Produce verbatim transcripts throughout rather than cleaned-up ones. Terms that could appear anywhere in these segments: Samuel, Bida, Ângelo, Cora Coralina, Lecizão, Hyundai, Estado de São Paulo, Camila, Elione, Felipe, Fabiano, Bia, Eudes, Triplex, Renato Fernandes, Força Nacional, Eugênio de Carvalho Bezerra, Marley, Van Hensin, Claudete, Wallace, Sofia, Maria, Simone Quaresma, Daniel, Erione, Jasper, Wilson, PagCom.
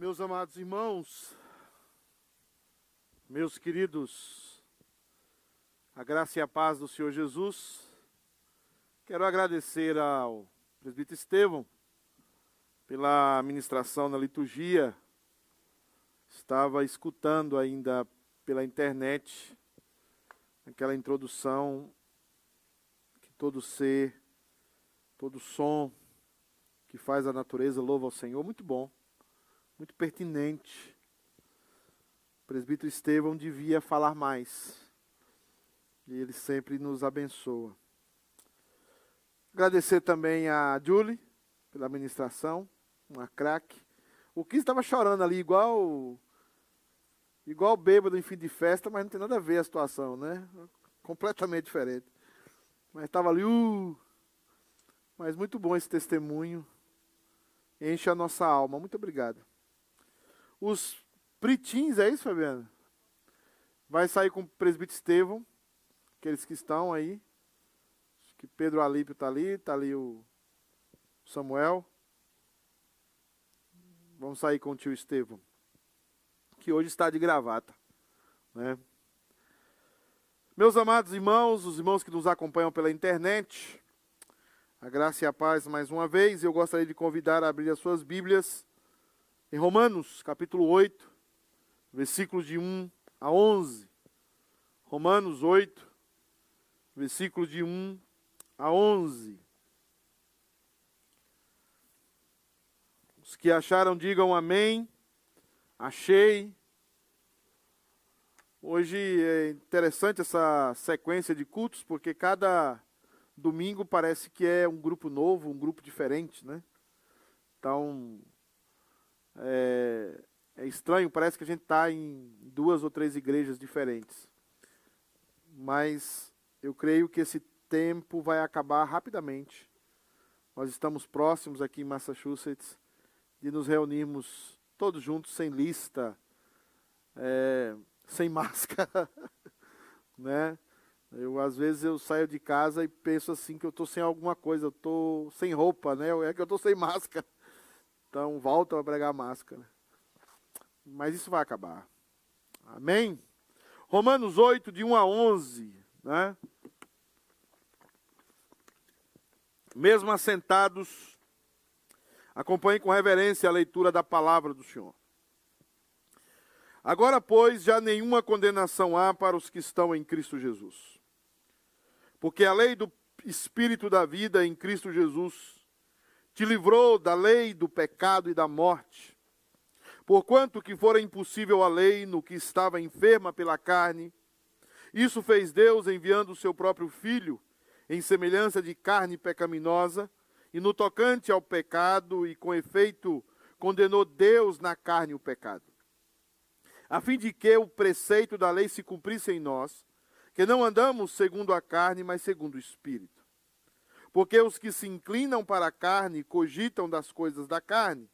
Meus amados irmãos, meus queridos, a graça e a paz do Senhor Jesus. Quero agradecer ao presbítero Estevão pela ministração na liturgia. Estava escutando ainda pela internet aquela introdução que todo ser, todo som que faz a natureza louva ao Senhor. Muito bom, muito pertinente. O presbítero Estevão devia falar mais e ele sempre nos abençoa. Agradecer também a Julie pela ministração, uma craque. O Chris estava chorando ali, igual igual bêbado em fim de festa, mas não tem nada a ver a situação, né? Completamente diferente. Mas estava ali, uh, mas muito bom esse testemunho. Enche a nossa alma. Muito obrigado. Os pritins, é isso, Fabiano? Vai sair com o presbítero Estevão, aqueles que estão aí. Que Pedro Alípio está ali, está ali o Samuel. Vamos sair com o tio Estevam, que hoje está de gravata, né? Meus amados irmãos, os irmãos que nos acompanham pela internet, a graça e a paz mais uma vez. Eu gostaria de convidar a abrir as suas Bíblias em Romanos, capítulo oito, versículos de um a onze. Romanos oito, versículo de um a onze. Os que acharam, digam amém. Achei. Hoje é interessante essa sequência de cultos, porque cada domingo parece que é um grupo novo, um grupo diferente, né? Então, é, é estranho, parece que a gente está em duas ou três igrejas diferentes. Mas eu creio que esse tempo vai acabar rapidamente. Nós estamos próximos aqui em Massachusetts de nos reunirmos todos juntos, sem lista, é, sem máscara, né? Eu, às vezes eu saio de casa e penso assim que eu estou sem alguma coisa, eu estou sem roupa, né? É que eu estou sem máscara. Então, volta a pregar máscara. Mas isso vai acabar. Amém? Romanos oito, de um a onze, né? Mesmo assentados, acompanhe com reverência a leitura da palavra do Senhor. Agora, pois, já nenhuma condenação há para os que estão em Cristo Jesus. Porque a lei do Espírito da vida em Cristo Jesus te livrou da lei do pecado e da morte. Porquanto que fora impossível a lei no que estava enferma pela carne, isso fez Deus enviando o seu próprio Filho, em semelhança de carne pecaminosa, e no tocante ao pecado, e com efeito, condenou Deus na carne o pecado, a fim de que o preceito da lei se cumprisse em nós, que não andamos segundo a carne, mas segundo o Espírito. Porque os que se inclinam para a carne cogitam das coisas da carne,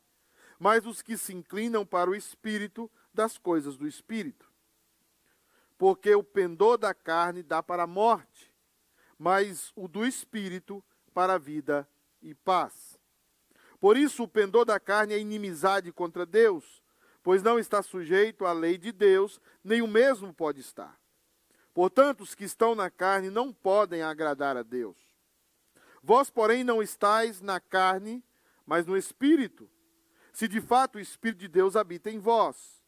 mas os que se inclinam para o Espírito, das coisas do Espírito. Porque o pendor da carne dá para a morte, mas o do Espírito para a vida e paz. Por isso o pendor da carne é inimizade contra Deus, pois não está sujeito à lei de Deus, nem o mesmo pode estar. Portanto, os que estão na carne não podem agradar a Deus. Vós, porém, não estáis na carne, mas no Espírito, se de fato o Espírito de Deus habita em vós.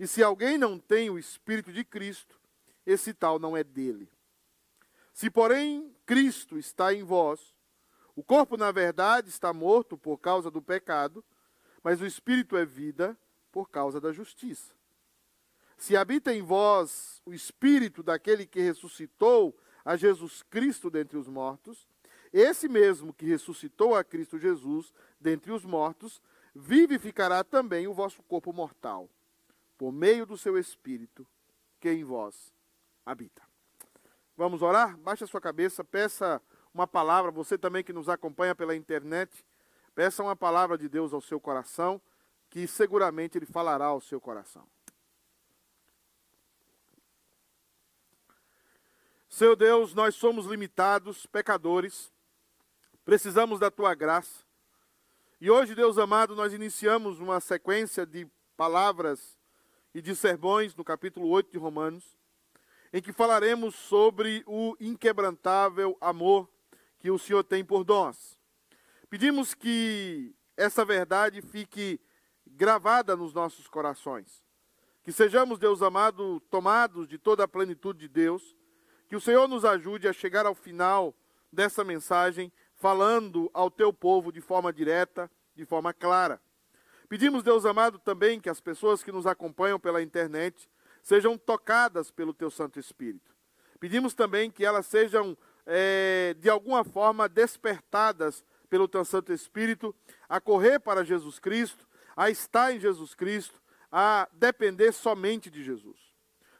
E se alguém não tem o Espírito de Cristo, esse tal não é dele. Se, porém, Cristo está em vós, o corpo, na verdade, está morto por causa do pecado, mas o Espírito é vida por causa da justiça. Se habita em vós o Espírito daquele que ressuscitou a Jesus Cristo dentre os mortos, esse mesmo que ressuscitou a Cristo Jesus dentre os mortos, vivificará também o vosso corpo mortal, por meio do seu Espírito que em vós habita. Vamos orar? Baixe a sua cabeça, peça uma palavra, você também que nos acompanha pela internet, peça uma palavra de Deus ao seu coração, que seguramente Ele falará ao seu coração. Seu Deus, nós somos limitados, pecadores, precisamos da Tua graça. E hoje, Deus amado, nós iniciamos uma sequência de palavras e de sermões, no capítulo oito de Romanos, em que falaremos sobre o inquebrantável amor que o Senhor tem por nós. Pedimos que essa verdade fique gravada nos nossos corações, que sejamos, Deus amado, tomados de toda a plenitude de Deus, que o Senhor nos ajude a chegar ao final dessa mensagem, falando ao teu povo de forma direta, de forma clara. Pedimos, Deus amado, também que as pessoas que nos acompanham pela internet sejam tocadas pelo teu Santo Espírito. Pedimos também que elas sejam, é, de alguma forma, despertadas pelo teu Santo Espírito, a correr para Jesus Cristo, a estar em Jesus Cristo, a depender somente de Jesus.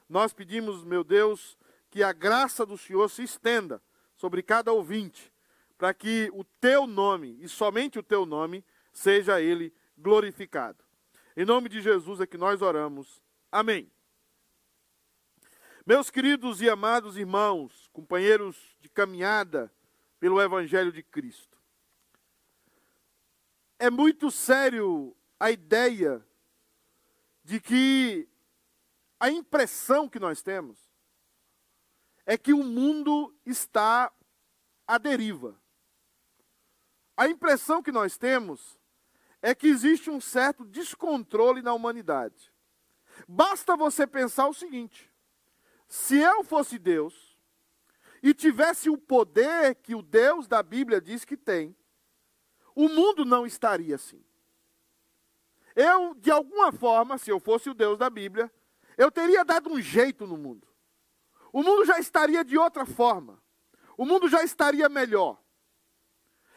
Nós pedimos, meu Deus, que a graça do Senhor se estenda sobre cada ouvinte, para que o teu nome, e somente o teu nome, seja ele glorificado. Em nome de Jesus é que nós oramos. Amém. Meus queridos e amados irmãos, companheiros de caminhada pelo Evangelho de Cristo, é muito sério a ideia de que a impressão que nós temos é que o mundo está à deriva. A impressão que nós temos é que existe um certo descontrole na humanidade. Basta você pensar o seguinte: se eu fosse Deus e tivesse o poder que o Deus da Bíblia diz que tem, o mundo não estaria assim. Eu, de alguma forma, se eu fosse o Deus da Bíblia, eu teria dado um jeito no mundo. O mundo já estaria de outra forma. O mundo já estaria melhor.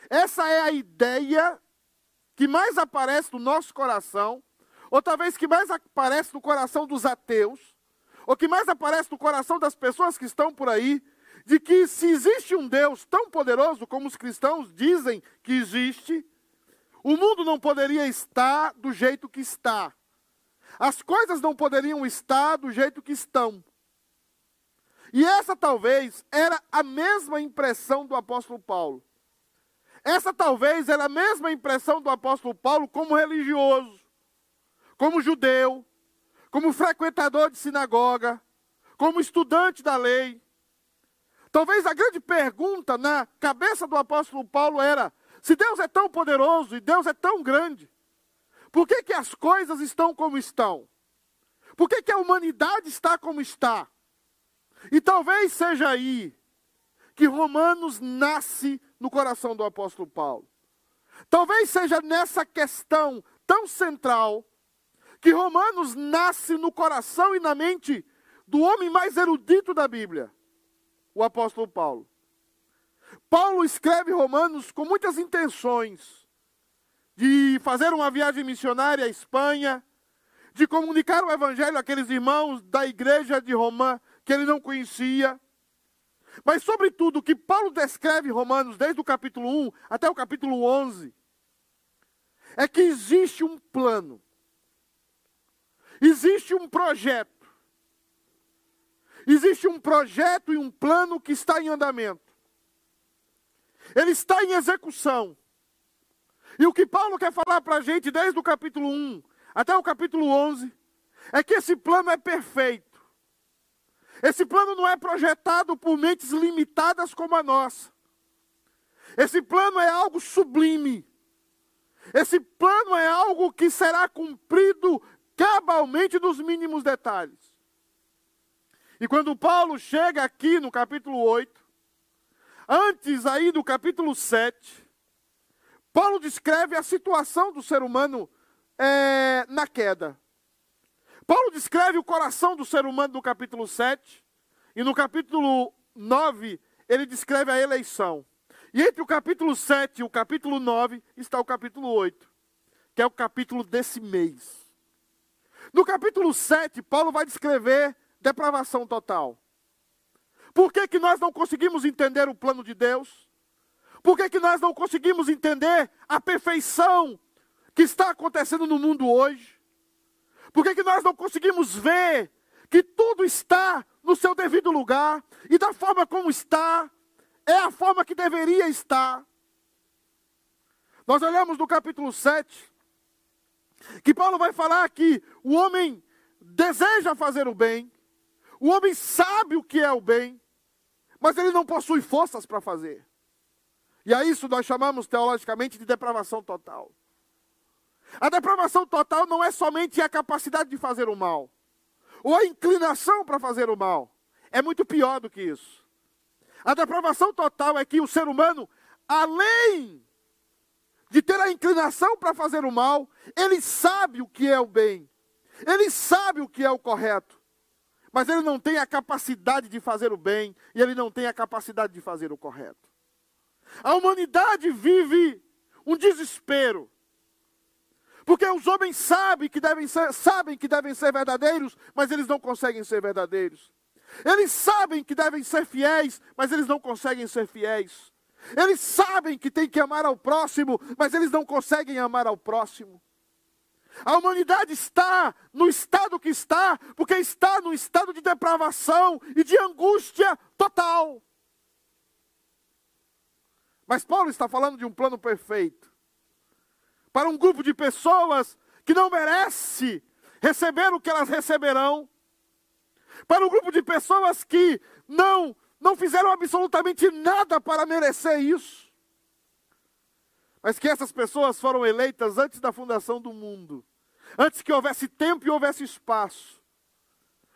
Essa é a ideia que mais aparece no nosso coração, ou talvez que mais aparece no coração dos ateus, ou que mais aparece no coração das pessoas que estão por aí, de que se existe um Deus tão poderoso como os cristãos dizem que existe, o mundo não poderia estar do jeito que está. As coisas não poderiam estar do jeito que estão. E essa talvez era a mesma impressão do apóstolo Paulo. Essa talvez era a mesma impressão do apóstolo Paulo como religioso, como judeu, como frequentador de sinagoga, como estudante da lei. Talvez a grande pergunta na cabeça do apóstolo Paulo era: se Deus é tão poderoso e Deus é tão grande, por que que as coisas estão como estão? Por que que a humanidade está como está? E talvez seja aí que Romanos nasce no coração do apóstolo Paulo. Talvez seja nessa questão tão central que Romanos nasce no coração e na mente do homem mais erudito da Bíblia, o apóstolo Paulo. Paulo escreve Romanos com muitas intenções de fazer uma viagem missionária à Espanha, de comunicar o evangelho àqueles irmãos da igreja de Roma que ele não conhecia. Mas, sobretudo, o que Paulo descreve em Romanos, desde o capítulo um até o capítulo onze, é que existe um plano, existe um projeto, existe um projeto e um plano que está em andamento. Ele está em execução. E o que Paulo quer falar para a gente desde o capítulo um até o capítulo onze é que esse plano é perfeito. Esse plano não é projetado por mentes limitadas como a nossa. Esse plano é algo sublime. Esse plano é algo que será cumprido cabalmente nos mínimos detalhes. E quando Paulo chega aqui no capítulo oito, antes aí do capítulo sete, Paulo descreve a situação do ser humano é, na queda. Paulo descreve o coração do ser humano no capítulo sete, e no capítulo nove ele descreve a eleição. E entre o capítulo sete e o capítulo nove está o capítulo oito, que é o capítulo desse mês. No capítulo sete, Paulo vai descrever depravação total. Por que que nós não conseguimos entender o plano de Deus? Por que que nós não conseguimos entender a perfeição que está acontecendo no mundo hoje? Por que que nós não conseguimos ver que tudo está no seu devido lugar e da forma como está, é a forma que deveria estar? Nós olhamos no capítulo sete que Paulo vai falar que o homem deseja fazer o bem, o homem sabe o que é o bem, mas ele não possui forças para fazer. E a isso nós chamamos teologicamente de depravação total. A depravação total não é somente a capacidade de fazer o mal, ou a inclinação para fazer o mal. É muito pior do que isso. A depravação total é que o ser humano, além de ter a inclinação para fazer o mal, ele sabe o que é o bem, ele sabe o que é o correto, mas ele não tem a capacidade de fazer o bem, e ele não tem a capacidade de fazer o correto. A humanidade vive um desespero, porque os homens sabem que devem ser, sabem que devem ser verdadeiros, mas eles não conseguem ser verdadeiros. Eles sabem que devem ser fiéis, mas eles não conseguem ser fiéis. Eles sabem que tem que amar ao próximo, mas eles não conseguem amar ao próximo. A humanidade está no estado que está, porque está no estado de depravação e de angústia total. Mas Paulo está falando de um plano perfeito para um grupo de pessoas que não merece receber o que elas receberão, para um grupo de pessoas que não Não fizeram absolutamente nada para merecer isso. Mas que essas pessoas foram eleitas antes da fundação do mundo. Antes que houvesse tempo e houvesse espaço.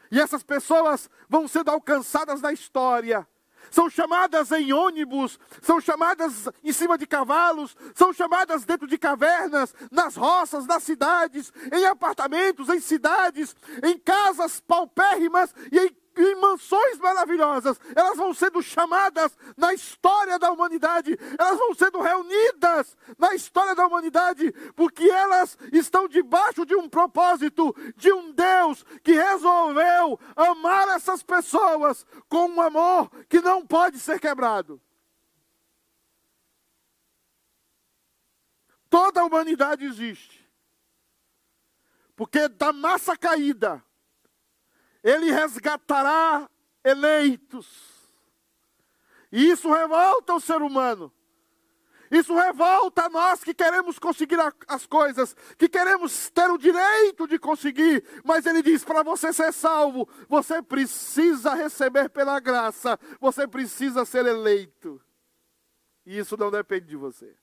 E essas pessoas vão sendo alcançadas na história. São chamadas em ônibus, são chamadas em cima de cavalos, são chamadas dentro de cavernas, nas roças, nas cidades, em apartamentos, em cidades, em casas paupérrimas e em em mansões maravilhosas. Elas vão sendo chamadas na história da humanidade, elas vão sendo reunidas na história da humanidade, porque elas estão debaixo de um propósito, de um Deus que resolveu amar essas pessoas com um amor que não pode ser quebrado. Toda a humanidade existe, porque da massa caída, Ele resgatará eleitos. E isso revolta o ser humano. Isso revolta a nós que queremos conseguir as coisas, que queremos ter o direito de conseguir. Mas ele diz, para você ser salvo, você precisa receber pela graça, você precisa ser eleito. E isso não depende de você.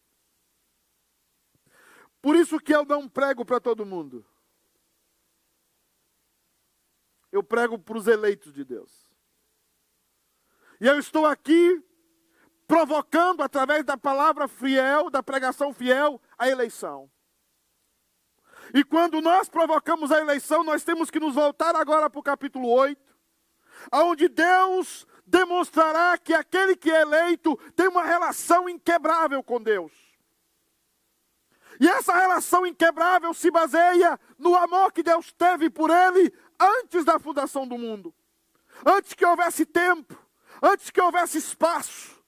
Por isso que eu não prego para todo mundo. Eu prego para os eleitos de Deus. E eu estou aqui provocando, através da palavra fiel, da pregação fiel, a eleição. E quando nós provocamos a eleição, nós temos que nos voltar agora para o capítulo oito, onde Deus demonstrará que aquele que é eleito tem uma relação inquebrável com Deus. E essa relação inquebrável se baseia no amor que Deus teve por ele antes da fundação do mundo, antes que houvesse tempo, antes que houvesse espaço,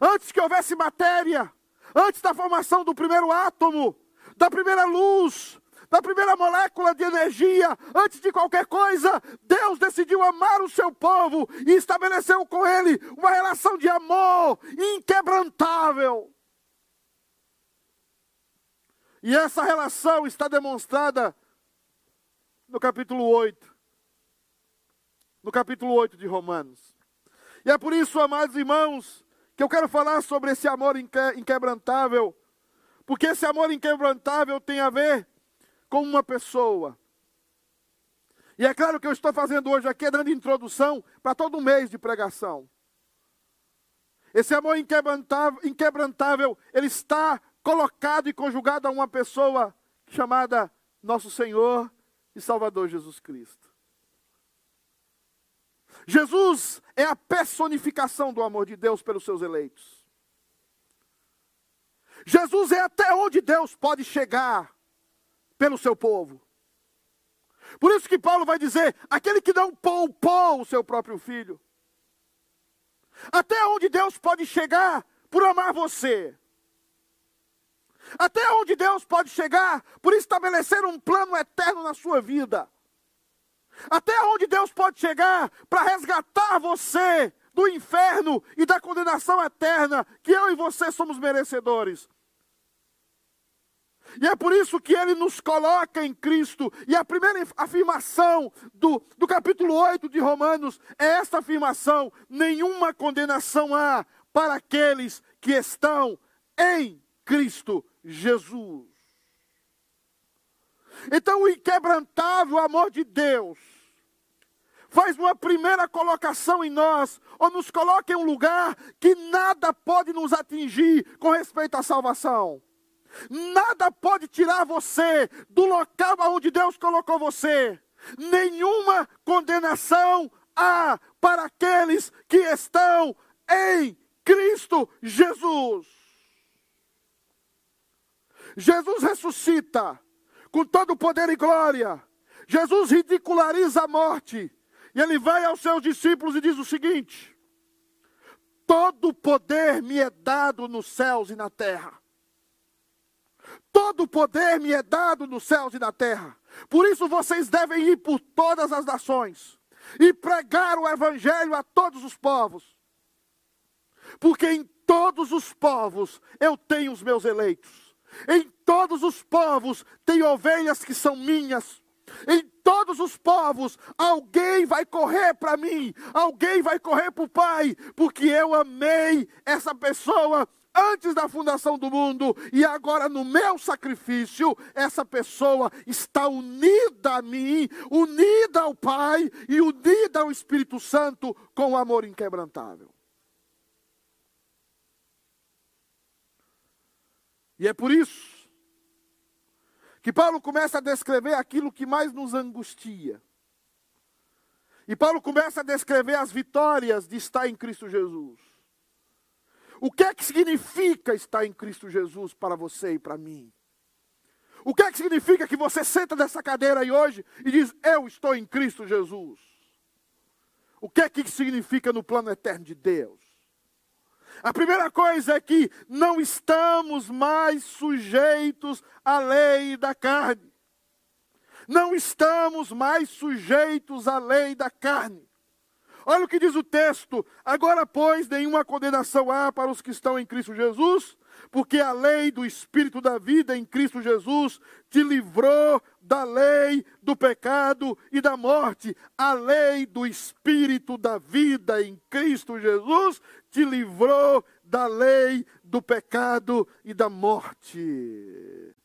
antes que houvesse matéria, antes da formação do primeiro átomo, da primeira luz, da primeira molécula de energia, antes de qualquer coisa, Deus decidiu amar o seu povo e estabeleceu com ele uma relação de amor inquebrantável. E essa relação está demonstrada no capítulo oito. No capítulo oito de Romanos. E é por isso, amados irmãos, que eu quero falar sobre esse amor inquebrantável, porque esse amor inquebrantável tem a ver com uma pessoa. E é claro que eu estou fazendo hoje aqui, dando introdução para todo mês de pregação. Esse amor inquebrantável, inquebrantável, ele está colocado e conjugado a uma pessoa chamada Nosso Senhor e Salvador Jesus Cristo. Jesus é a personificação do amor de Deus pelos seus eleitos. Jesus é até onde Deus pode chegar pelo seu povo. Por isso que Paulo vai dizer, aquele que não poupou o seu próprio filho. Até onde Deus pode chegar por amar você. Até onde Deus pode chegar por estabelecer um plano eterno na sua vida. Até onde Deus pode chegar para resgatar você do inferno e da condenação eterna que eu e você somos merecedores. E é por isso que ele nos coloca em Cristo. E a primeira afirmação do, do capítulo oito de Romanos é essa afirmação: nenhuma condenação há para aqueles que estão em Cristo Jesus. Então o inquebrantável amor de Deus faz uma primeira colocação em nós, ou nos coloca em um lugar que nada pode nos atingir com respeito à salvação. Nada pode tirar você do local onde Deus colocou você. Nenhuma condenação há para aqueles que estão em Cristo Jesus. Jesus ressuscita com todo o poder e glória. Jesus ridiculariza a morte. E ele vai aos seus discípulos e diz o seguinte: todo poder me é dado nos céus e na terra. Todo poder me é dado nos céus e na terra. Por isso vocês devem ir por todas as nações e pregar o evangelho a todos os povos. Porque em todos os povos eu tenho os meus eleitos. Em todos os povos tem ovelhas que são minhas. Em todos os povos, alguém vai correr para mim, alguém vai correr para o Pai, porque eu amei essa pessoa antes da fundação do mundo, e agora no meu sacrifício, essa pessoa está unida a mim, unida ao Pai e unida ao Espírito Santo com amor inquebrantável. E é por isso que Paulo começa a descrever aquilo que mais nos angustia. E Paulo começa a descrever as vitórias de estar em Cristo Jesus. O que é que significa estar em Cristo Jesus para você e para mim? O que é que significa que você senta nessa cadeira aí hoje e diz: eu estou em Cristo Jesus? O que é que significa no plano eterno de Deus? A primeira coisa é que não estamos mais sujeitos à lei da carne. Não estamos mais sujeitos à lei da carne. Olha o que diz o texto: agora, pois, nenhuma condenação há para os que estão em Cristo Jesus, porque a lei do Espírito da vida em Cristo Jesus te livrou da lei do pecado e da morte. A lei do Espírito da vida em Cristo Jesus te livrou da lei do pecado e da morte.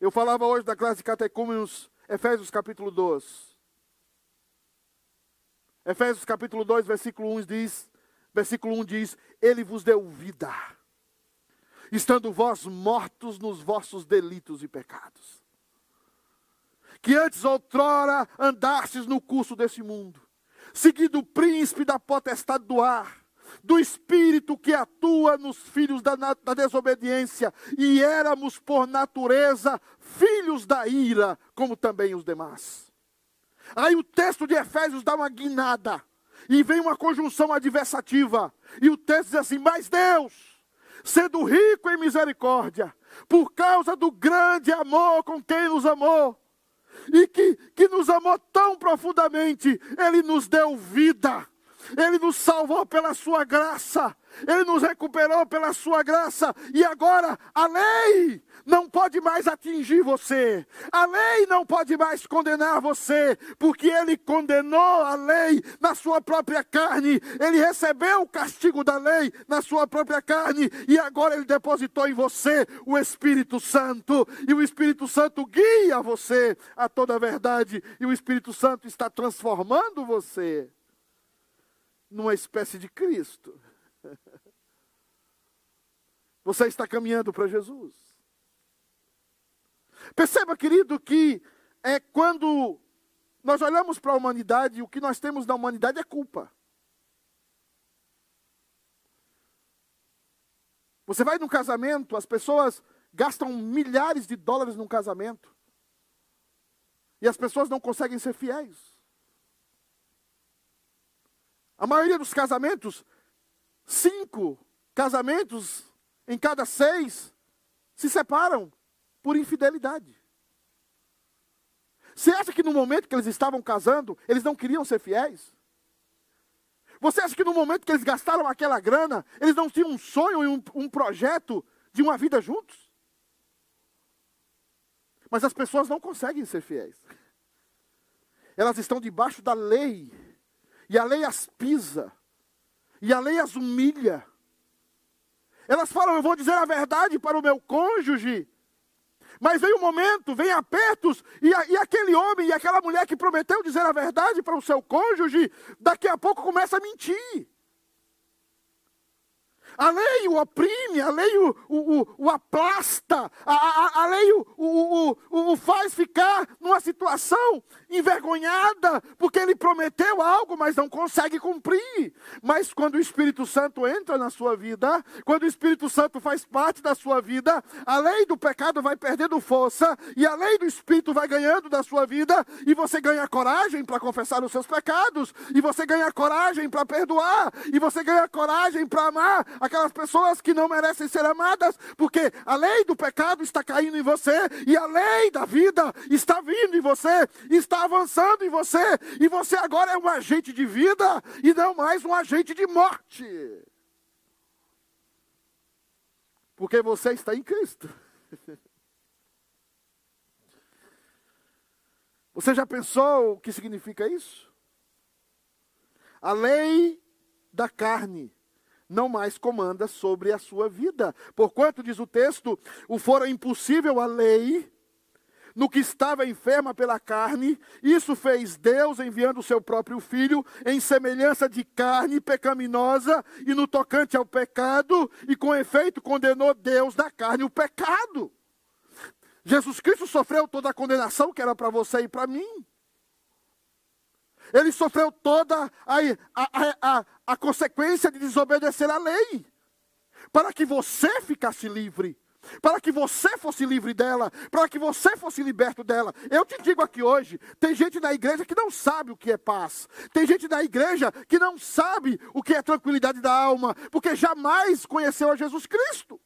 Eu falava hoje da classe de catecúmenos, Efésios capítulo dois. Efésios capítulo dois, versículo um diz, versículo um diz: ele vos deu vida, estando vós mortos nos vossos delitos e pecados, que antes outrora andastes no curso desse mundo, seguindo o príncipe da potestade do ar, do espírito que atua nos filhos da, da desobediência, e éramos por natureza filhos da ira, como também os demais. Aí o texto de Efésios dá uma guinada, e vem uma conjunção adversativa, e o texto diz assim: mas Deus, sendo rico em misericórdia, por causa do grande amor com quem nos amou, e que, que nos amou tão profundamente, ele nos deu vida. Ele nos salvou pela sua graça, ele nos recuperou pela sua graça, e agora a lei não pode mais atingir você, a lei não pode mais condenar você, porque ele condenou a lei na sua própria carne, ele recebeu o castigo da lei na sua própria carne, e agora ele depositou em você o Espírito Santo, e o Espírito Santo guia você a toda a verdade, e o Espírito Santo está transformando você numa espécie de Cristo. Você está caminhando para Jesus. Perceba, querido, que é quando nós olhamos para a humanidade, o que nós temos na humanidade é culpa. Você vai num casamento, as pessoas gastam milhares de dólares num casamento, e as pessoas não conseguem ser fiéis. A maioria dos casamentos, cinco casamentos em cada seis, se separam por infidelidade. Você acha que no momento que eles estavam casando, eles não queriam ser fiéis? Você acha que no momento que eles gastaram aquela grana, eles não tinham um sonho e um, um projeto de uma vida juntos? Mas as pessoas não conseguem ser fiéis. Elas estão debaixo da lei. E a lei as pisa. E a lei as humilha. Elas falam, eu vou dizer a verdade para o meu cônjuge. Mas vem um momento, vem apertos, e, a, e aquele homem e aquela mulher que prometeu dizer a verdade para o seu cônjuge, daqui a pouco começa a mentir. A lei o oprime, a lei o, o, o, o aplasta, a, a, a lei o, o, o, o faz ficar numa situação envergonhada, porque ele prometeu algo, mas não consegue cumprir. Mas quando o Espírito Santo entra na sua vida, quando o Espírito Santo faz parte da sua vida, a lei do pecado vai perdendo força, e a lei do Espírito vai ganhando da sua vida, e você ganha coragem para confessar os seus pecados, e você ganha coragem para perdoar, e você ganha coragem para amar aquelas pessoas que não merecem ser amadas, porque a lei do pecado está caindo em você, e a lei da vida está vindo em você, está avançando em você, e você agora é um agente de vida, e não mais um agente de morte. Porque você está em Cristo. Você já pensou o que significa isso? A lei da carne não mais comanda sobre a sua vida. Porquanto, diz o texto, o fora impossível a lei, no que estava enferma pela carne, isso fez Deus enviando o seu próprio Filho, em semelhança de carne pecaminosa, e no tocante ao pecado, e com efeito condenou Deus da carne o pecado. Jesus Cristo sofreu toda a condenação que era para você e para mim. Ele sofreu toda a, a, a, a consequência de desobedecer à lei, para que você ficasse livre, para que você fosse livre dela, para que você fosse liberto dela. Eu te digo aqui hoje, tem gente na igreja que não sabe o que é paz, tem gente na igreja que não sabe o que é tranquilidade da alma, porque jamais conheceu a Jesus Cristo.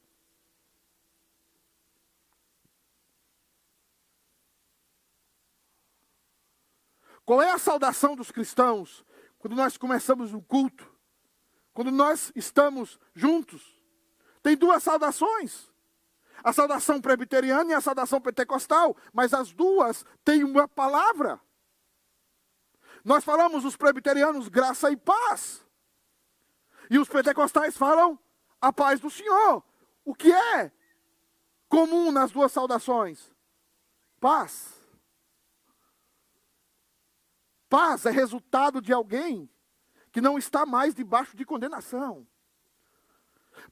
Qual é a saudação dos cristãos quando nós começamos um culto? Quando nós estamos juntos? Tem duas saudações. A saudação presbiteriana e a saudação pentecostal. Mas as duas têm uma palavra. Nós falamos, os presbiterianos, graça e paz. E os pentecostais falam, a paz do Senhor. O que é comum nas duas saudações? Paz. Paz é resultado de alguém que não está mais debaixo de condenação.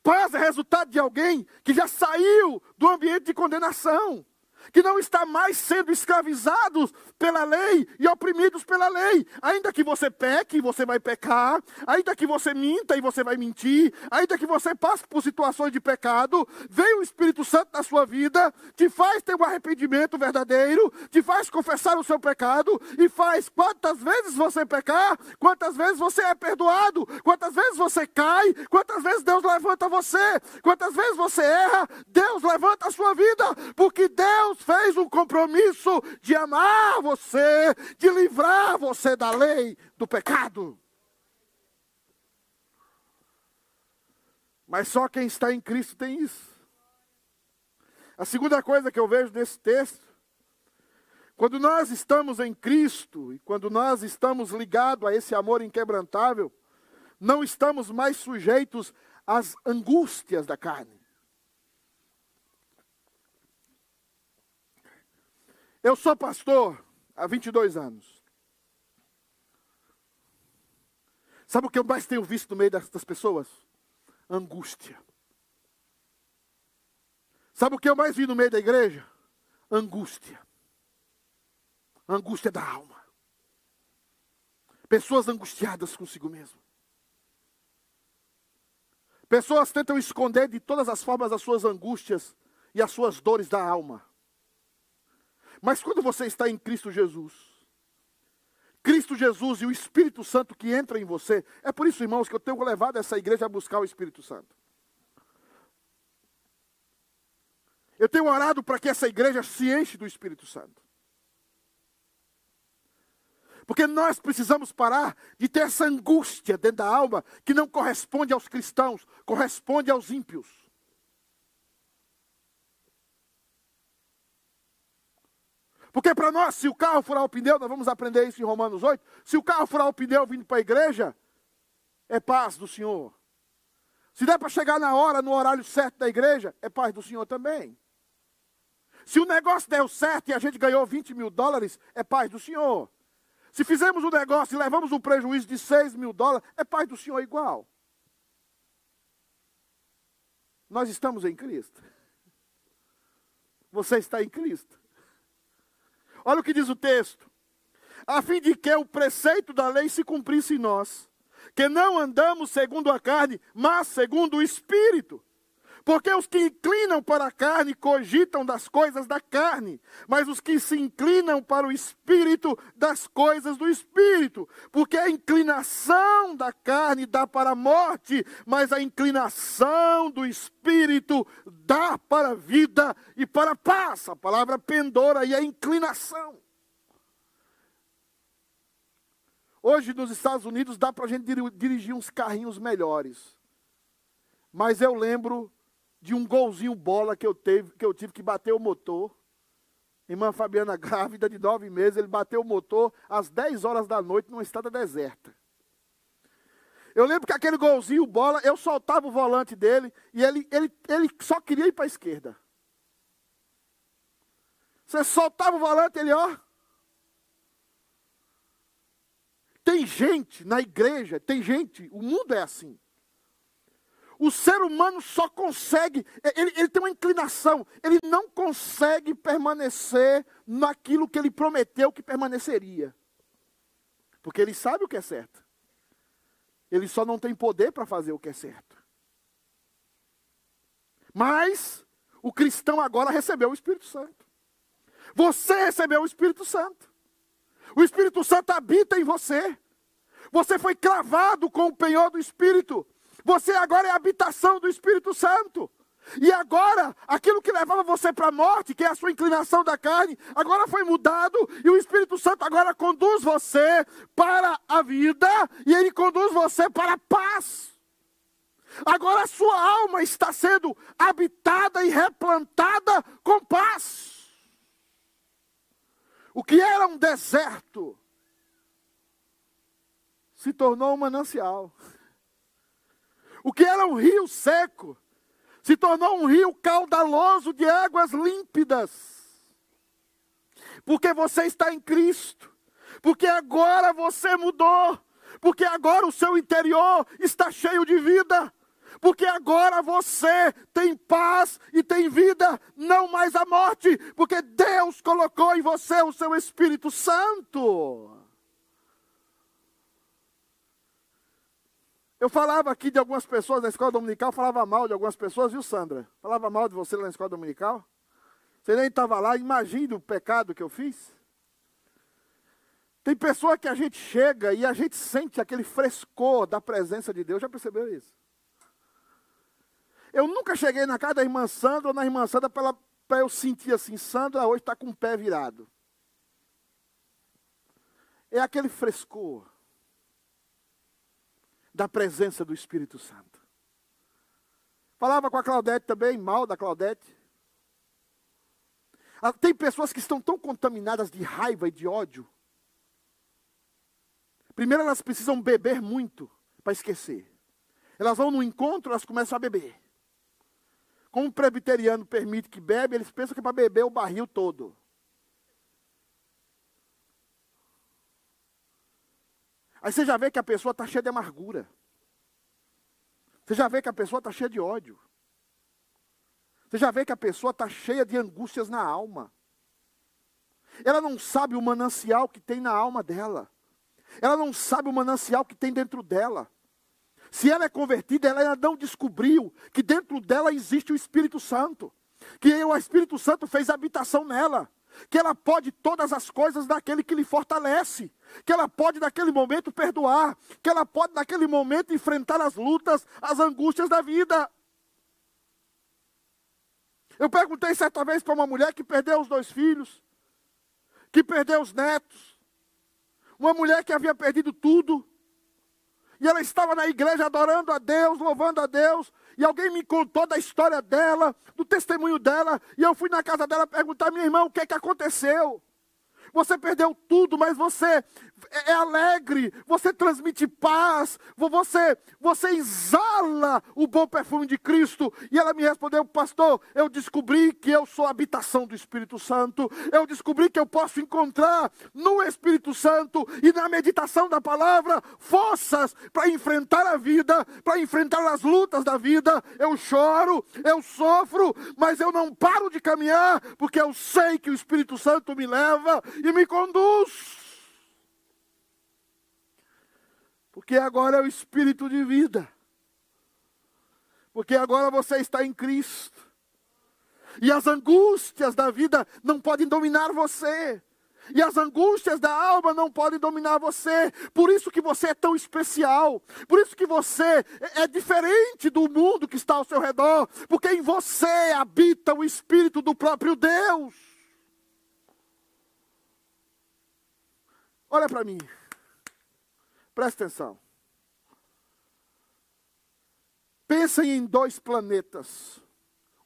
Paz é resultado de alguém que já saiu do ambiente de condenação, que não está mais sendo escravizados pela lei e oprimidos pela lei. Ainda que você peque, você vai pecar. Ainda que você minta e você vai mentir. Ainda que você passe por situações de pecado, vem o Espírito Santo na sua vida, te faz ter um arrependimento verdadeiro, te faz confessar o seu pecado, e faz quantas vezes você pecar, quantas vezes você é perdoado, quantas vezes você cai, quantas vezes Deus levanta você, quantas vezes você erra, Deus levanta a sua vida, porque Deus fez um compromisso de amar você, de livrar você da lei do pecado. Mas só quem está em Cristo tem isso. A segunda coisa que eu vejo nesse texto, quando nós estamos em Cristo e quando nós estamos ligados a esse amor inquebrantável, não estamos mais sujeitos às angústias da carne. Eu sou pastor há vinte e dois anos. Sabe o que eu mais tenho visto no meio das pessoas? Angústia. Sabe o que eu mais vi no meio da igreja? Angústia. Angústia da alma. Pessoas angustiadas consigo mesmo. Pessoas tentam esconder de todas as formas as suas angústias e as suas dores da alma. Mas quando você está em Cristo Jesus, Cristo Jesus e o Espírito Santo que entra em você, é por isso, irmãos, que eu tenho levado essa igreja a buscar o Espírito Santo. Eu tenho orado para que essa igreja se enche do Espírito Santo. Porque nós precisamos parar de ter essa angústia dentro da alma que não corresponde aos cristãos, corresponde aos ímpios. Porque para nós, se o carro furar o pneu, nós vamos aprender isso em Romanos oito, se o carro furar o pneu vindo para a igreja, é paz do Senhor. Se der para chegar na hora, no horário certo da igreja, é paz do Senhor também. Se o negócio deu certo e a gente ganhou vinte mil dólares, é paz do Senhor. Se fizemos um negócio e levamos um prejuízo de seis mil dólares, é paz do Senhor igual. Nós estamos em Cristo. Você está em Cristo. Olha o que diz o texto. A fim de que o preceito da lei se cumprisse em nós, que não andamos segundo a carne, mas segundo o Espírito. Porque os que inclinam para a carne cogitam das coisas da carne, mas os que se inclinam para o Espírito, das coisas do Espírito. Porque a inclinação da carne dá para a morte, mas a inclinação do Espírito dá para a vida e para a paz. A palavra pendora e a inclinação. Hoje nos Estados Unidos dá para a gente dirigir uns carrinhos melhores. Mas eu lembro de um golzinho bola que eu, teve, que eu tive que bater o motor. Irmã Fabiana grávida de nove meses, ele bateu o motor às dez horas da noite numa estrada deserta. Eu lembro que aquele golzinho bola, eu soltava o volante dele e ele, ele, ele só queria ir para a esquerda. Você soltava o volante, ele ó... Tem gente na igreja, tem gente, o mundo é assim. O ser humano só consegue, ele, ele tem uma inclinação, ele não consegue permanecer naquilo que ele prometeu que permaneceria. Porque ele sabe o que é certo. Ele só não tem poder para fazer o que é certo. Mas o cristão agora recebeu o Espírito Santo. Você recebeu o Espírito Santo. O Espírito Santo habita em você. Você foi cravado com o penhor do Espírito. Você agora é a habitação do Espírito Santo. E agora, aquilo que levava você para a morte, que é a sua inclinação da carne, agora foi mudado e o Espírito Santo agora conduz você para a vida e ele conduz você para a paz. Agora a sua alma está sendo habitada e replantada com paz. O que era um deserto se tornou um manancial. O que era um rio seco, se tornou um rio caudaloso de águas límpidas. Porque você está em Cristo. Porque agora você mudou. Porque agora o seu interior está cheio de vida. Porque agora você tem paz e tem vida, não mais a morte. Porque Deus colocou em você o seu Espírito Santo. Eu falava aqui de algumas pessoas na escola dominical, falava mal de algumas pessoas, viu, Sandra? Falava mal de você lá na escola dominical. Você nem estava lá, imagina o pecado que eu fiz. Tem pessoa que a gente chega e a gente sente aquele frescor da presença de Deus, já percebeu isso? Eu nunca cheguei na casa da irmã Sandra ou na irmã Sandra para eu sentir assim, Sandra hoje está com o pé virado. É aquele frescor da presença do Espírito Santo. Falava com a Claudete também, mal da Claudete. Tem pessoas que estão tão contaminadas de raiva e de ódio. Primeiro elas precisam beber muito para esquecer. Elas vão no encontro, elas começam a beber. Como o presbiteriano permite que bebe, eles pensam que é para beber o barril todo. Aí você já vê que a pessoa está cheia de amargura. Você já vê que a pessoa está cheia de ódio. Você já vê que a pessoa está cheia de angústias na alma. Ela não sabe o manancial que tem na alma dela. Ela não sabe o manancial que tem dentro dela. Se ela é convertida, ela ainda não descobriu que dentro dela existe o Espírito Santo. Que o Espírito Santo fez habitação nela. Que ela pode todas as coisas daquele que lhe fortalece, que ela pode naquele momento perdoar, que ela pode naquele momento enfrentar as lutas, as angústias da vida. Eu perguntei certa vez para uma mulher que perdeu os dois filhos, que perdeu os netos, uma mulher que havia perdido tudo, e ela estava na igreja adorando a Deus, louvando a Deus, e alguém me contou da história dela, do testemunho dela, e eu fui na casa dela perguntar, minha irmã, o que é que aconteceu? você perdeu tudo, mas você é alegre, você transmite paz, você, você exala o bom perfume de Cristo. E ela me respondeu: pastor, eu descobri que eu sou a habitação do Espírito Santo, eu descobri que eu posso encontrar no Espírito Santo e na meditação da palavra forças para enfrentar a vida, para enfrentar as lutas da vida. Eu choro, eu sofro, mas eu não paro de caminhar, porque eu sei que o Espírito Santo me leva e me conduz. Porque agora é o Espírito de vida. Porque agora você está em Cristo. E as angústias da vida não podem dominar você. E as angústias da alma não podem dominar você. Por isso que você é tão especial. Por isso que você é diferente do mundo que está ao seu redor. Porque em você habita o Espírito do próprio Deus. Olha para mim. Presta atenção. Pensem em dois planetas.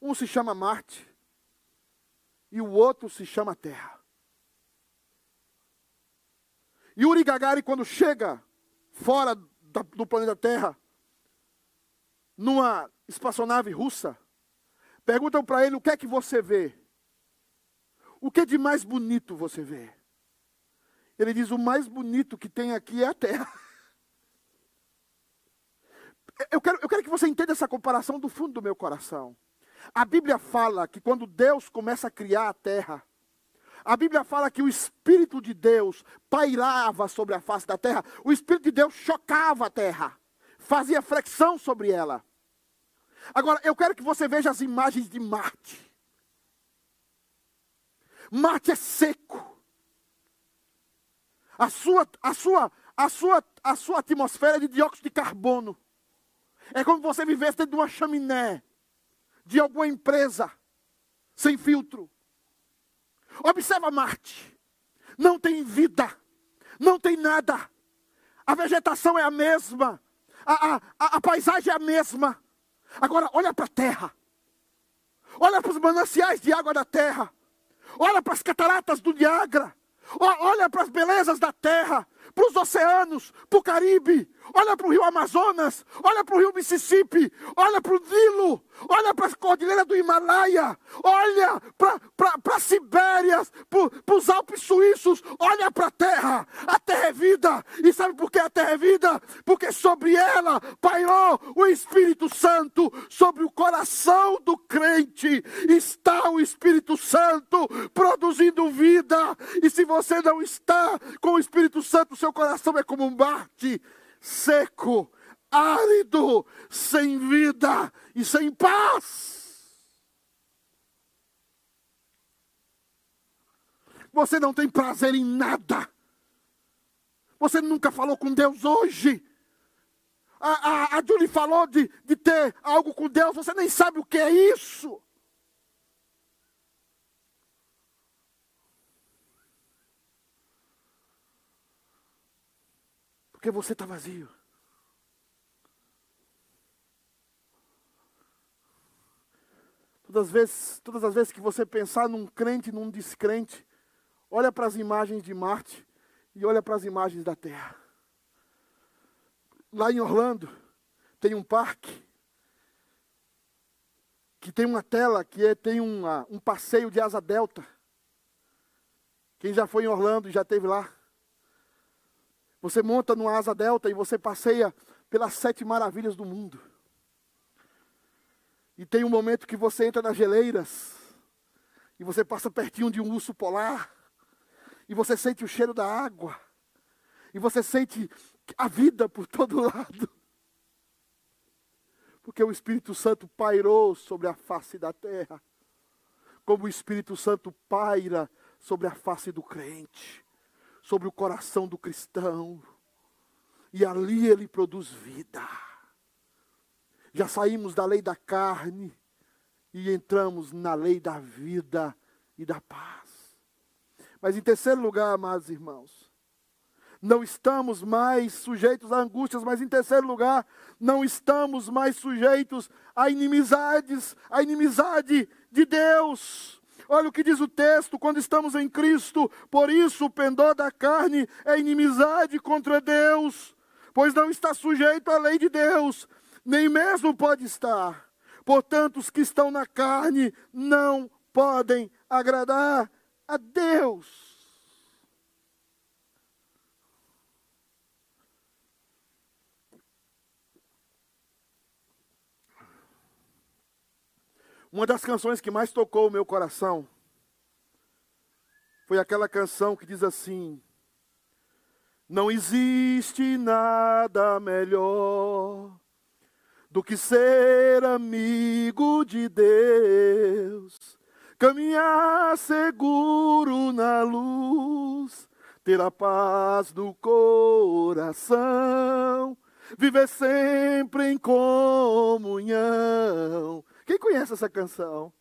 Um se chama Marte e o outro se chama Terra. Yuri Gagarin, quando chega fora da, do planeta Terra, numa espaçonave russa, perguntam para ele: o que é que você vê? O que de mais bonito você vê? Ele diz: o mais bonito que tem aqui é a Terra. Eu quero, eu quero que você entenda essa comparação do fundo do meu coração. A Bíblia fala que quando Deus começa a criar a Terra, a Bíblia fala que o Espírito de Deus pairava sobre a face da terra. O Espírito de Deus chocava a terra, fazia flexão sobre ela. Agora, eu quero que você veja as imagens de Marte. Marte é seco. A sua, a sua, a sua, a sua atmosfera é de dióxido de carbono. É como se você vivesse dentro de uma chaminé, de alguma empresa, sem filtro. Observa Marte, não tem vida, não tem nada, a vegetação é a mesma, a, a, a, a paisagem é a mesma. Agora olha para a terra, olha para os mananciais de água da terra, olha para as cataratas do Niágara, olha para as belezas da terra, para os oceanos, para o Caribe, olha para o rio Amazonas, olha para o rio Mississippi, olha para o Nilo, olha para as cordilheiras do Himalaia, olha para as Sibérias, para os Alpes suíços, olha para a terra. A terra é vida. E sabe por que a terra é vida? Porque sobre ela pairou o Espírito Santo. Sobre o coração do crente está o Espírito Santo produzindo vida. E se você não está com o Espírito Santo, seu coração é como um Marte, seco, árido, sem vida e sem paz. Você não tem prazer em nada. Você nunca falou com Deus hoje. A, a, a Julie falou de, de ter algo com Deus, você nem sabe o que é isso. Porque você está vazio. Todas as vezes, todas as vezes que você pensar num crente, num descrente, olha para as imagens de Marte e olha para as imagens da Terra. Lá em Orlando, tem um parque que tem uma tela, que é, tem uma, um passeio de asa delta. Quem já foi em Orlando e já esteve lá, você monta numa asa delta e você passeia pelas sete maravilhas do mundo. E tem um momento que você entra nas geleiras. E você passa pertinho de um urso polar. E você sente o cheiro da água. E você sente a vida por todo lado. Porque o Espírito Santo pairou sobre a face da terra. Como o Espírito Santo paira sobre a face do crente, sobre o coração do cristão, e ali ele produz vida. Já saímos da lei da carne e entramos na lei da vida e da paz. Mas em terceiro lugar, amados irmãos, não estamos mais sujeitos a angústias, mas em terceiro lugar, não estamos mais sujeitos a inimizades, a inimizade de Deus. Olha o que diz o texto, quando estamos em Cristo, por isso o pendor da carne é inimizade contra Deus, pois não está sujeito à lei de Deus, nem mesmo pode estar. Portanto, os que estão na carne não podem agradar a Deus. Uma das canções que mais tocou o meu coração foi aquela canção que diz assim: não existe nada melhor do que ser amigo de Deus, caminhar seguro na luz, ter a paz no coração, viver sempre em comunhão. Quem conhece essa canção?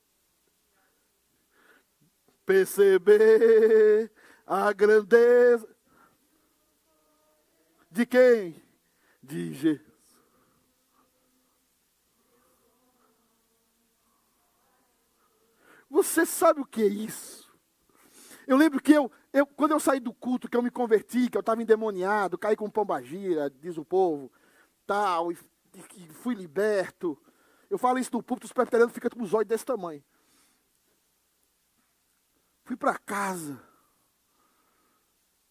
Perceber a grandeza de quem? De Jesus. Você sabe o que é isso? Eu lembro que eu, eu quando eu saí do culto, que eu me converti, que eu estava endemoniado, caí com pombagira, diz o povo, tal, e, e fui liberto. Eu falo isso no púlpito, os presbiterianos ficam com os olhos desse tamanho. Fui para casa.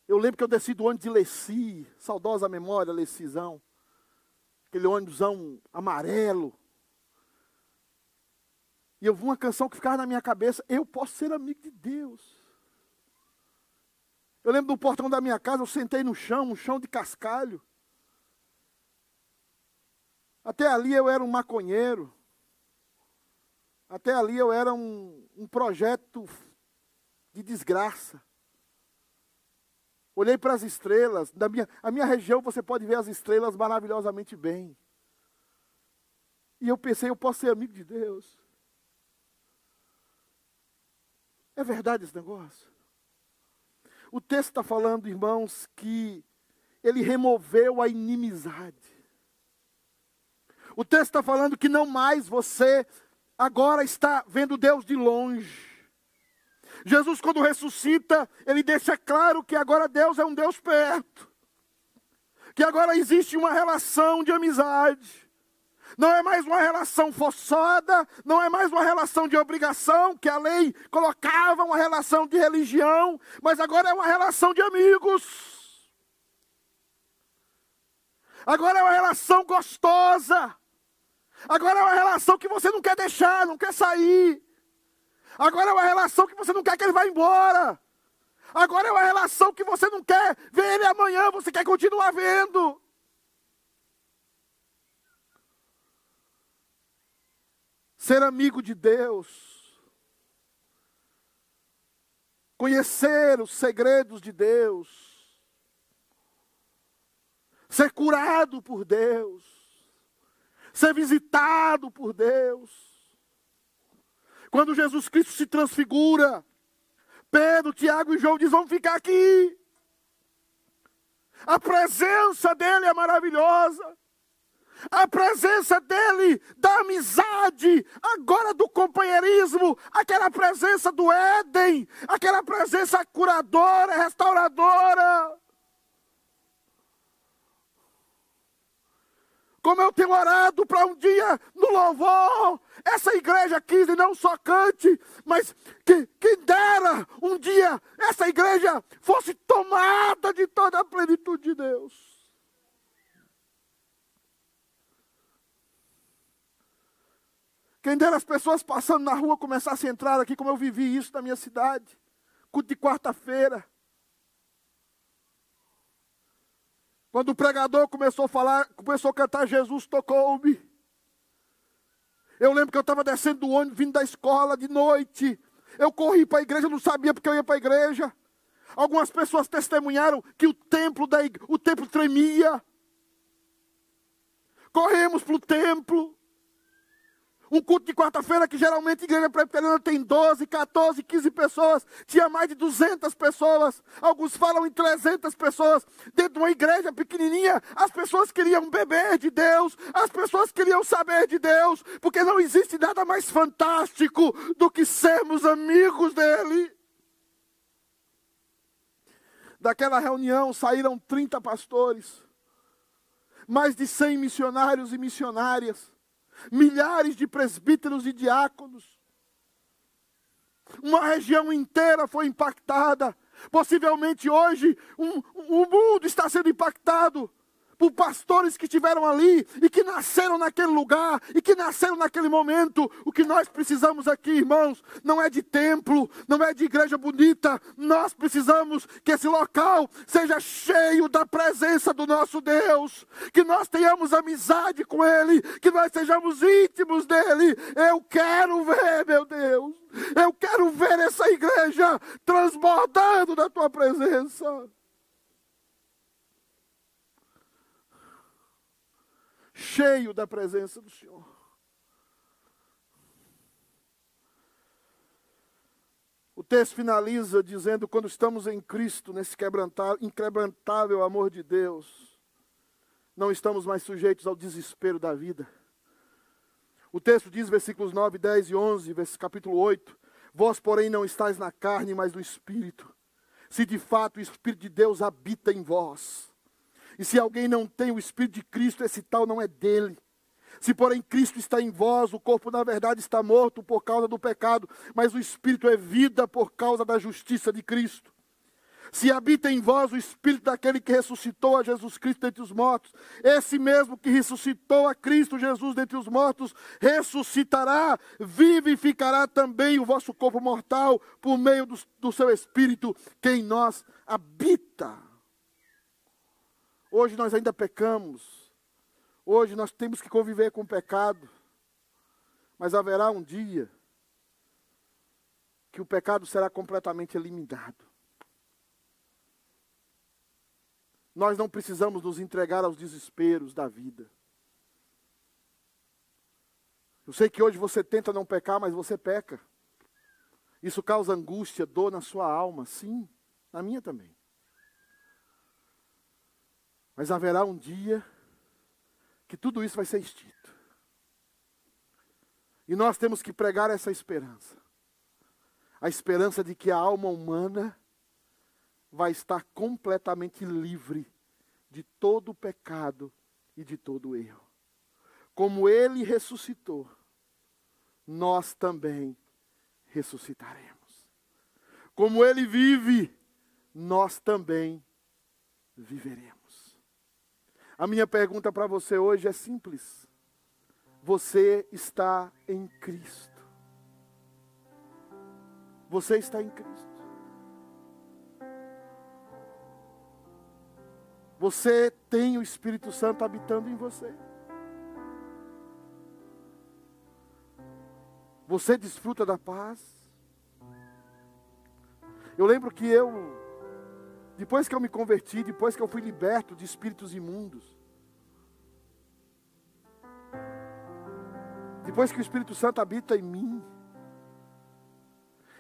Eu lembro que eu desci do ônibus de Lessi, saudosa memória, Lecizão. Aquele ônibusão amarelo. E eu vi uma canção que ficava na minha cabeça: eu posso ser amigo de Deus. Eu lembro do portão da minha casa, eu sentei no chão, um chão de cascalho. Até ali eu era um maconheiro. Até ali eu era um, um projeto de desgraça. Olhei para as estrelas. Da minha, a minha região você pode ver as estrelas maravilhosamente bem. E eu pensei, eu posso ser amigo de Deus. É verdade esse negócio? O texto está falando, irmãos, que ele removeu a inimizade. O texto está falando que não mais você agora está vendo Deus de longe. Jesus, quando ressuscita, ele deixa claro que agora Deus é um Deus perto. Que agora existe uma relação de amizade. Não é mais uma relação forçada, não é mais uma relação de obrigação, que a lei colocava uma relação de religião, mas agora é uma relação de amigos. Agora é uma relação gostosa. Agora é uma relação que você não quer deixar, não quer sair. Agora é uma relação que você não quer que ele vá embora. Agora é uma relação que você não quer ver ele amanhã, você quer continuar vendo. Ser amigo de Deus, conhecer os segredos de Deus, ser curado por Deus, ser visitado por Deus. Quando Jesus Cristo se transfigura, Pedro, Tiago e João dizem: vamos ficar aqui. A presença dele é maravilhosa. A presença dele, da amizade, agora do companheirismo, aquela presença do Éden, aquela presença curadora, restauradora. Como eu tenho orado para um dia no louvor, essa igreja Kisney não só cante, mas que, que dera um dia essa igreja fosse tomada de toda a plenitude de Deus. Quem dera as pessoas passando na rua começassem a entrar aqui, como eu vivi isso na minha cidade. Culto de quarta-feira. Quando o pregador começou a falar, começou a cantar Jesus tocou-me. Eu lembro que eu estava descendo do ônibus, vindo da escola de noite. Eu corri para a igreja, eu não sabia porque eu ia para a igreja. Algumas pessoas testemunharam que o templo, da igreja, o templo tremia. Corremos para o templo. Um culto de quarta-feira que geralmente a igreja presbiteriana tem doze, quatorze, quinze pessoas. Tinha mais de duzentas pessoas. Alguns falam em trezentas pessoas. Dentro de uma igreja pequenininha, as pessoas queriam beber de Deus. As pessoas queriam saber de Deus. Porque não existe nada mais fantástico do que sermos amigos dele. Daquela reunião saíram trinta pastores. Mais de cem missionários e missionárias. Milhares de presbíteros e diáconos. Uma região inteira foi impactada. Possivelmente hoje um, um, o mundo está sendo impactado por pastores que estiveram ali e que nasceram naquele lugar e que nasceram naquele momento. O que nós precisamos aqui, irmãos, não é de templo, não é de igreja bonita. Nós precisamos que esse local seja cheio da presença do nosso Deus, que nós tenhamos amizade com Ele, que nós sejamos íntimos dEle. Eu quero ver, meu Deus, eu quero ver essa igreja transbordando da Tua presença. Cheio da presença do Senhor. O texto finaliza dizendo, quando estamos em Cristo, nesse inquebrantável amor de Deus, não estamos mais sujeitos ao desespero da vida. O texto diz, versículos nove, dez e onze, capítulo oito, vós, porém, não estáis na carne, mas no Espírito, se de fato o Espírito de Deus habita em vós. E se alguém não tem o Espírito de Cristo, esse tal não é dele. Se porém Cristo está em vós, o corpo na verdade está morto por causa do pecado, mas o Espírito é vida por causa da justiça de Cristo. Se habita em vós o Espírito daquele que ressuscitou a Jesus Cristo dentre os mortos, esse mesmo que ressuscitou a Cristo Jesus dentre os mortos, ressuscitará, vivificará também o vosso corpo mortal por meio do, do seu Espírito que em nós habita. Hoje nós ainda pecamos, hoje nós temos que conviver com o pecado, mas haverá um dia que o pecado será completamente eliminado. Nós não precisamos nos entregar aos desesperos da vida. Eu sei que hoje você tenta não pecar, mas você peca. Isso causa angústia, dor na sua alma, sim, na minha também. Mas haverá um dia que tudo isso vai ser extinto. E nós temos que pregar essa esperança. A esperança de que a alma humana vai estar completamente livre de todo o pecado e de todo o erro. Como Ele ressuscitou, nós também ressuscitaremos. Como Ele vive, nós também viveremos. A minha pergunta para você hoje é simples. Você está em Cristo. Você está em Cristo. Você tem o Espírito Santo habitando em você. Você desfruta da paz. Eu lembro que eu... Depois que eu me converti, depois que eu fui liberto de espíritos imundos, depois que o Espírito Santo habita em mim,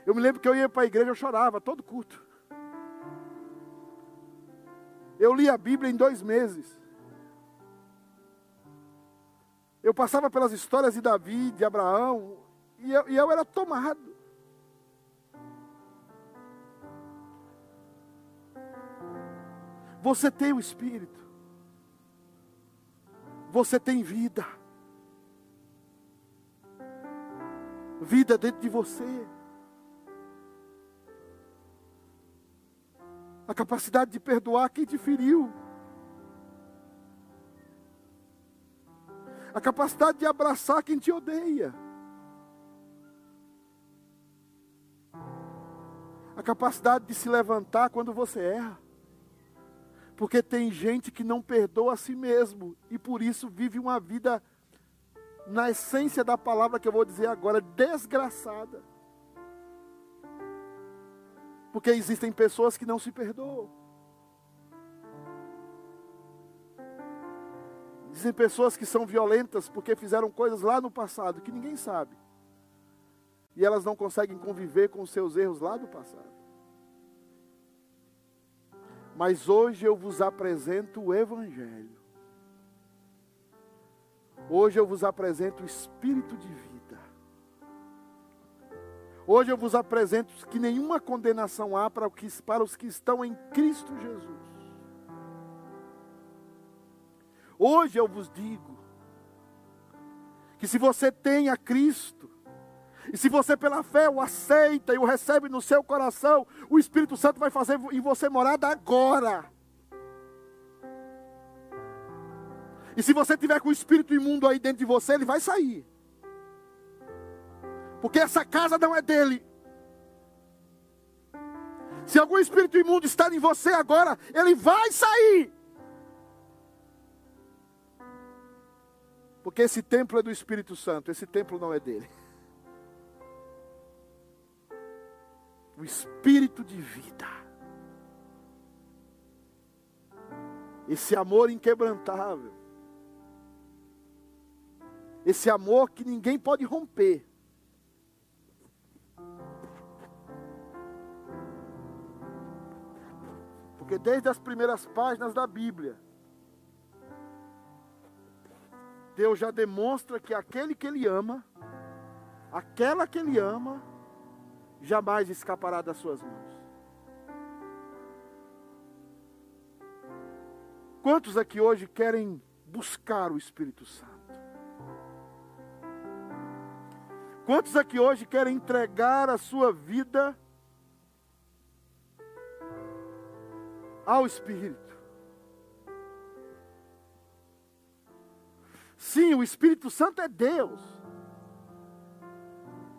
eu me lembro que eu ia para a igreja, eu chorava todo culto. Eu li a Bíblia em dois meses. Eu passava pelas histórias de Davi, de Abraão, e eu, e eu era tomado. Você tem o Espírito. Você tem vida. Vida dentro de você. A capacidade de perdoar quem te feriu. A capacidade de abraçar quem te odeia. A capacidade de se levantar quando você erra. Porque tem gente que não perdoa a si mesmo e por isso vive uma vida, na essência da palavra que eu vou dizer agora, desgraçada. Porque existem pessoas que não se perdoam. Existem pessoas que são violentas porque fizeram coisas lá no passado que ninguém sabe. E elas não conseguem conviver com os seus erros lá do passado. Mas hoje eu vos apresento o Evangelho. Hoje eu vos apresento o Espírito de vida. Hoje eu vos apresento que nenhuma condenação há para os que estão em Cristo Jesus. Hoje eu vos digo que se você tem a Cristo, e se você pela fé o aceita e o recebe no seu coração, o Espírito Santo vai fazer em você morada agora. E se você tiver com o espírito imundo aí dentro de você, ele vai sair. Porque essa casa não é dele. Se algum espírito imundo está em você agora, ele vai sair. Porque esse templo é do Espírito Santo, esse templo não é dele. O Espírito de vida. Esse amor inquebrantável. Esse amor que ninguém pode romper. Porque desde as primeiras páginas da Bíblia, Deus já demonstra que aquele que Ele ama, aquela que Ele ama, jamais escapará das suas mãos. Quantos aqui hoje querem buscar o Espírito Santo? Quantos aqui hoje querem entregar a sua vida ao Espírito? Sim, o Espírito Santo é Deus.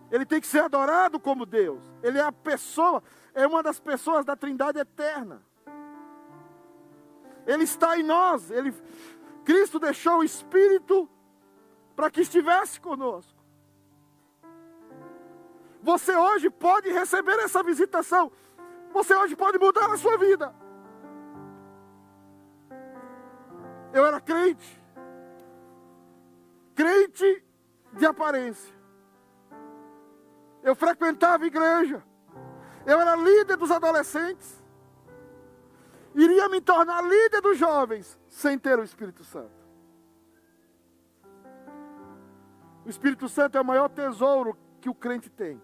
Ele tem que ser adorado como Deus. Ele é a pessoa, é uma das pessoas da Trindade eterna. Ele está em nós. Ele, Cristo deixou o Espírito para que estivesse conosco. Você hoje pode receber essa visitação. Você hoje pode mudar a sua vida. Eu era crente. Crente de aparência. Eu frequentava a igreja. Eu era líder dos adolescentes. Iria me tornar líder dos jovens sem ter o Espírito Santo. O Espírito Santo é o maior tesouro que o crente tem.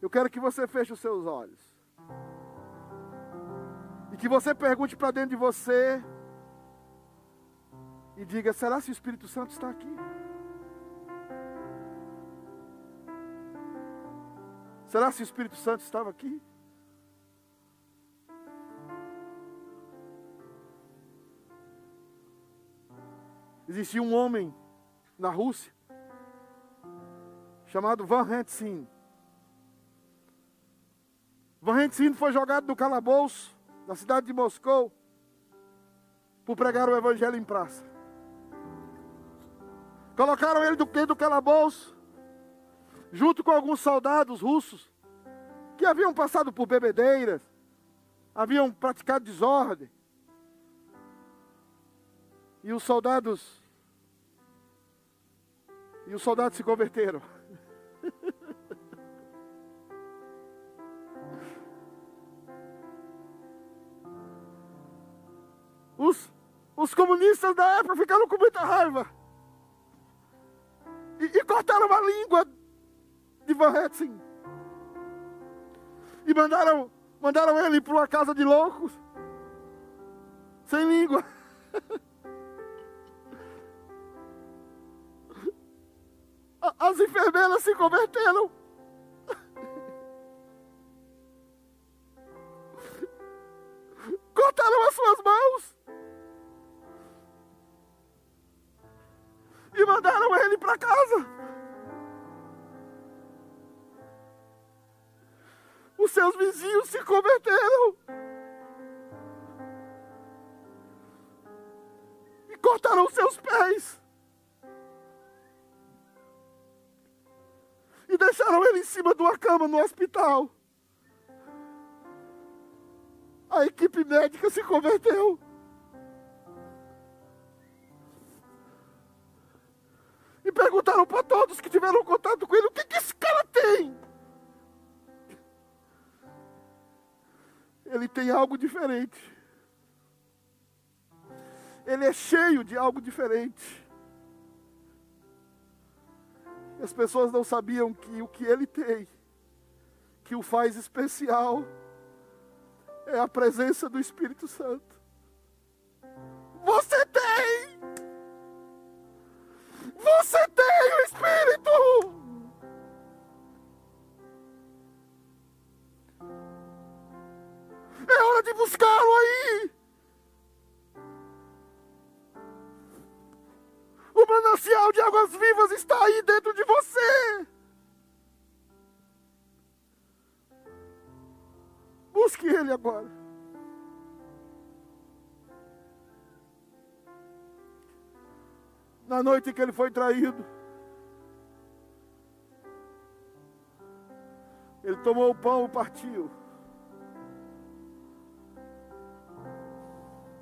Eu quero que você feche os seus olhos. E que você pergunte para dentro de você. E diga, será se o Espírito Santo está aqui? Será se o Espírito Santo estava aqui? Existia um homem na Rússia chamado Van Hensin. Van Hensin foi jogado do calabouço da cidade de Moscou por pregar o evangelho em praça. Colocaram ele dentro do calabouço junto com alguns soldados russos que haviam passado por bebedeiras, haviam praticado desordem. E os soldados e os soldados se converteram. Os, os comunistas da época ficaram com muita raiva. E, e cortaram a língua de Van Hensin. E mandaram, mandaram ele para uma casa de loucos. Sem língua. As enfermeiras se converteram. Cortaram as suas mãos. E mandaram ele para casa. Os seus vizinhos se converteram. E cortaram os seus pés. E deixaram ele em cima de uma cama no hospital. A equipe médica se converteu. E perguntaram para todos que tiveram contato com ele, o que, que esse cara tem? Ele tem algo diferente. Ele é cheio de algo diferente. As pessoas não sabiam que o que ele tem, que o faz especial, é a presença do Espírito Santo. Você tem! Você tem o Espírito! É hora de buscá-lo aí! O manancial de águas vivas está aí dentro de você! Busque ele agora. Na noite que ele foi traído, ele tomou o pão e partiu.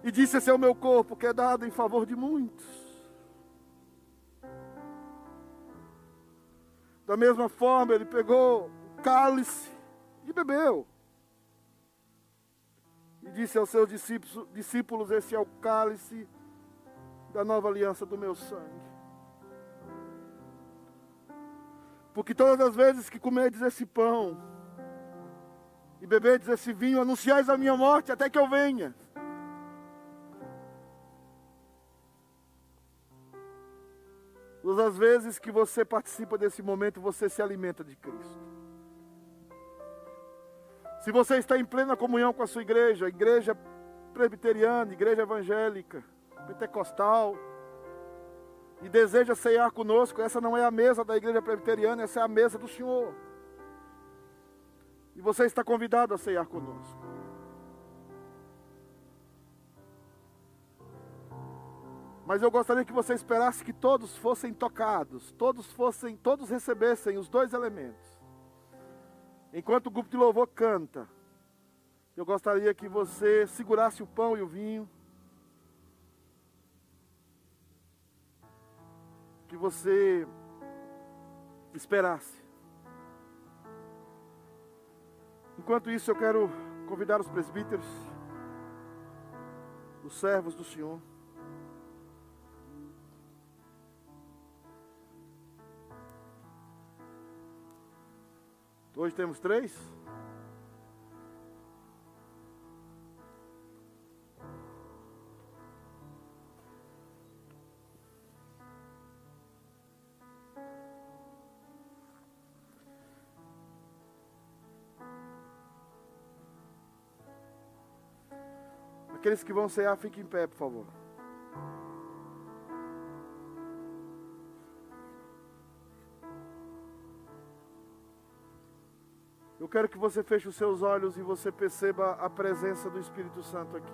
E disse: esse é o meu corpo, que é dado em favor de muitos. Da mesma forma, ele pegou o cálice e bebeu. E disse aos seus discípulos: esse é o cálice da nova aliança do meu sangue. Porque todas as vezes que comerdes esse pão e beberdes esse vinho, anunciais a minha morte até que eu venha. Todas as vezes que você participa desse momento, você se alimenta de Cristo. Se você está em plena comunhão com a sua igreja, igreja presbiteriana, igreja evangélica, pentecostal, e deseja ceiar conosco, essa não é a mesa da igreja presbiteriana, essa é a mesa do Senhor. E você está convidado a ceiar conosco. Mas eu gostaria que você esperasse que todos fossem tocados, todos fossem, todos recebessem os dois elementos. Enquanto o grupo de louvor canta, eu gostaria que você segurasse o pão e o vinho, que você esperasse. Enquanto isso, eu quero convidar os presbíteros, os servos do Senhor. Hoje temos três. Aqueles que vão cear, fiquem em pé, por favor. Eu quero que você feche os seus olhos e você perceba a presença do Espírito Santo aqui.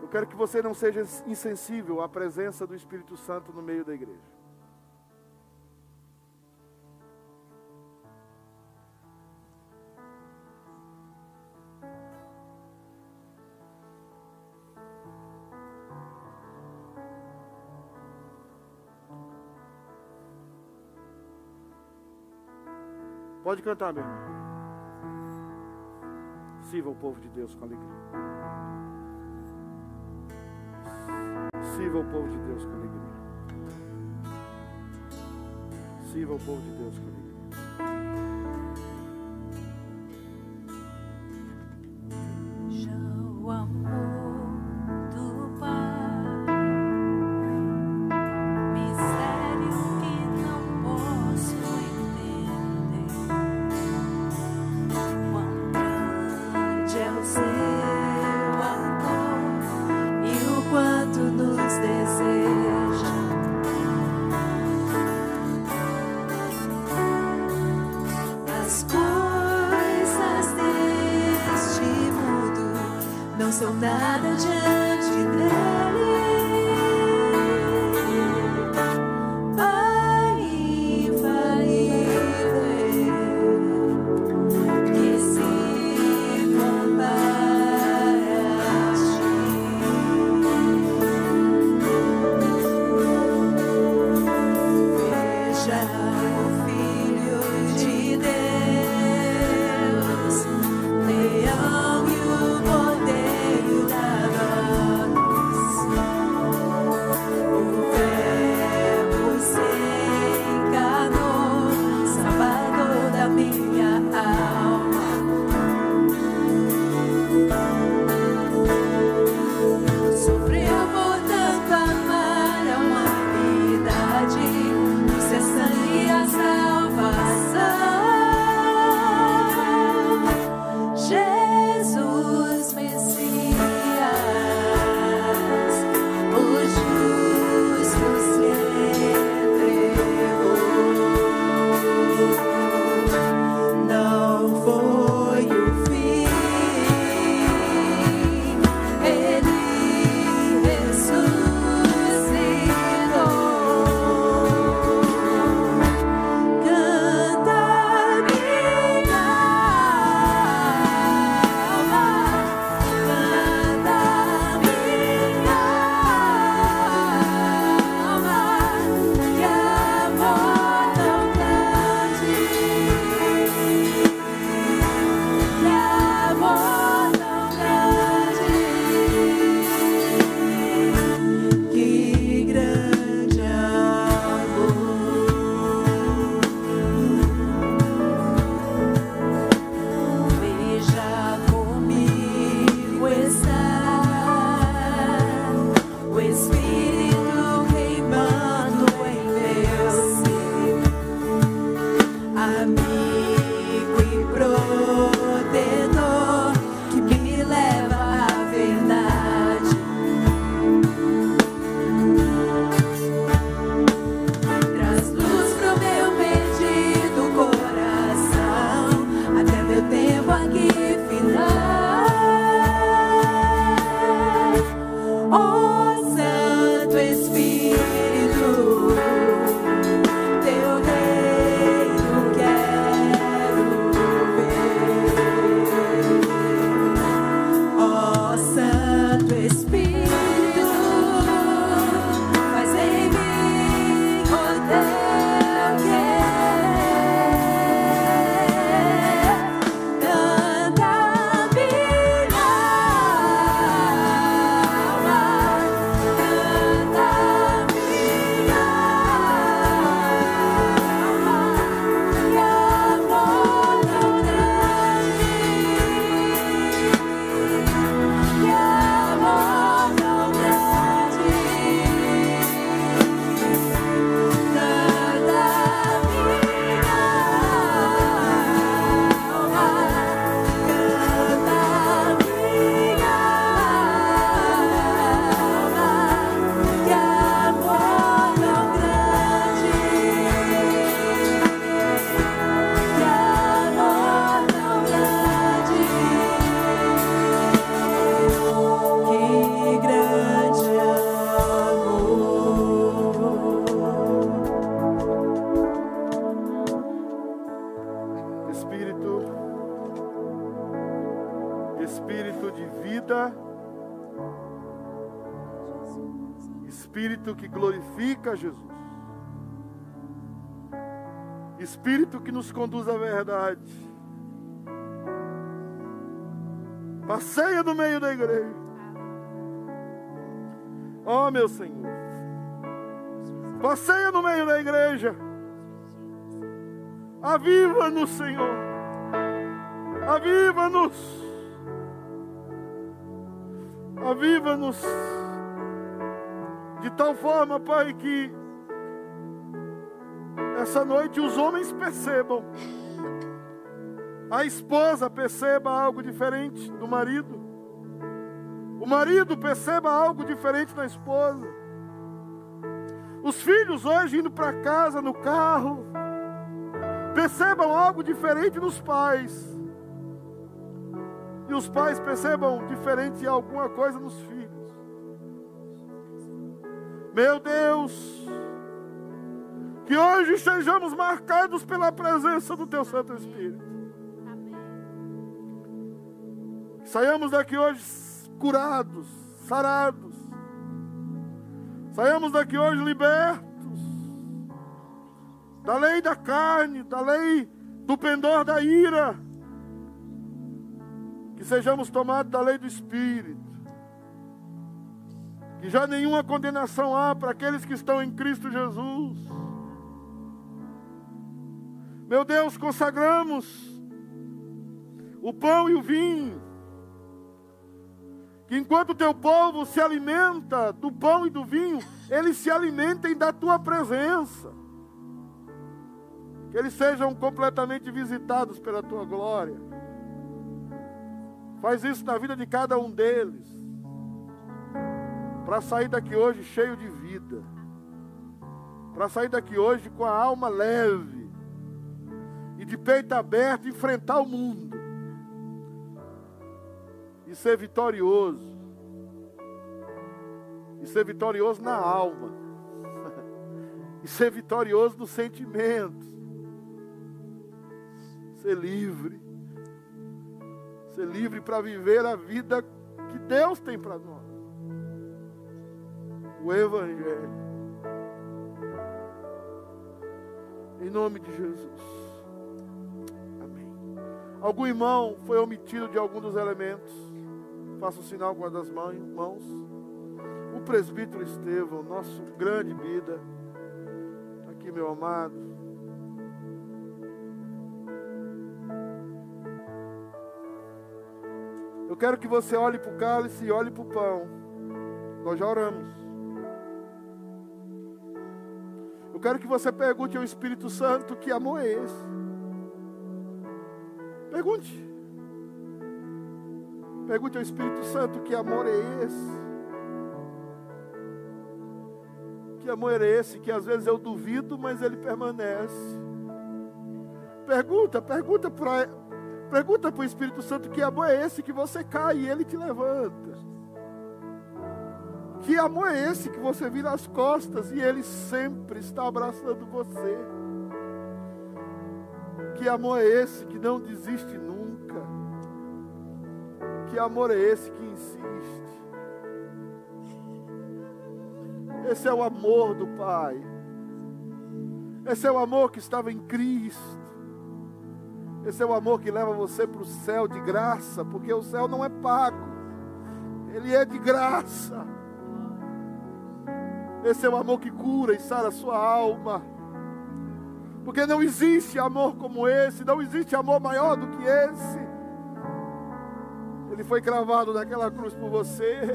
Eu quero que você não seja insensível à presença do Espírito Santo no meio da igreja. Pode cantar, meu irmão. Sirva o povo de Deus com alegria. Sirva o povo de Deus com alegria. Sirva o povo de Deus com alegria. que glorifica Jesus, Espírito que nos conduz à verdade, passeia no meio da igreja, ó meu Senhor, passeia no meio da igreja, aviva-nos Senhor, aviva-nos, aviva-nos, de tal forma, Pai, que essa noite os homens percebam, a esposa perceba algo diferente do marido, o marido perceba algo diferente da esposa, os filhos hoje indo para casa no carro, percebam algo diferente nos pais, e os pais percebam diferente alguma coisa nos filhos. Meu Deus, que hoje sejamos marcados pela presença do Teu Santo Espírito. Amém. Saiamos daqui hoje curados, sarados. Saiamos daqui hoje libertos da lei da carne, da lei do pendor da ira. Que sejamos tomados da lei do Espírito. Que já nenhuma condenação há para aqueles que estão em Cristo Jesus. Meu Deus, consagramos o pão e o vinho. Que enquanto o Teu povo se alimenta do pão e do vinho, eles se alimentem da Tua presença. Que eles sejam completamente visitados pela Tua glória. Faz isso na vida de cada um deles. Para sair daqui hoje cheio de vida, para sair daqui hoje com a alma leve e de peito aberto enfrentar o mundo e ser vitorioso, e ser vitorioso na alma, e ser vitorioso nos sentimentos, ser livre, ser livre para viver a vida que Deus tem para nós. O Evangelho, em nome de Jesus, amém. Algum irmão foi omitido de algum dos elementos? Faça o sinal com as das mãos. O presbítero Estevão, nosso grande vida, aqui meu amado, eu quero que você olhe para o cálice e olhe para o pão, nós já oramos. Eu quero que você pergunte ao Espírito Santo que amor é esse. Pergunte. Pergunte ao Espírito Santo, que amor é esse? Que amor é esse que às vezes eu duvido, mas ele permanece? Pergunta, pergunta para pergunta para o Espírito Santo, que amor é esse que você cai e ele te levanta? Que amor é esse que você vira as costas e ele sempre está abraçando você? Que amor é esse que não desiste nunca? Que amor é esse que insiste? Esse é o amor do Pai. Esse é o amor que estava em Cristo. Esse é o amor que leva você para o céu de graça, porque o céu não é pago, ele é de graça. Esse é o amor que cura e sara a sua alma, porque não existe amor como esse, não existe amor maior do que esse. Ele foi cravado naquela cruz por você.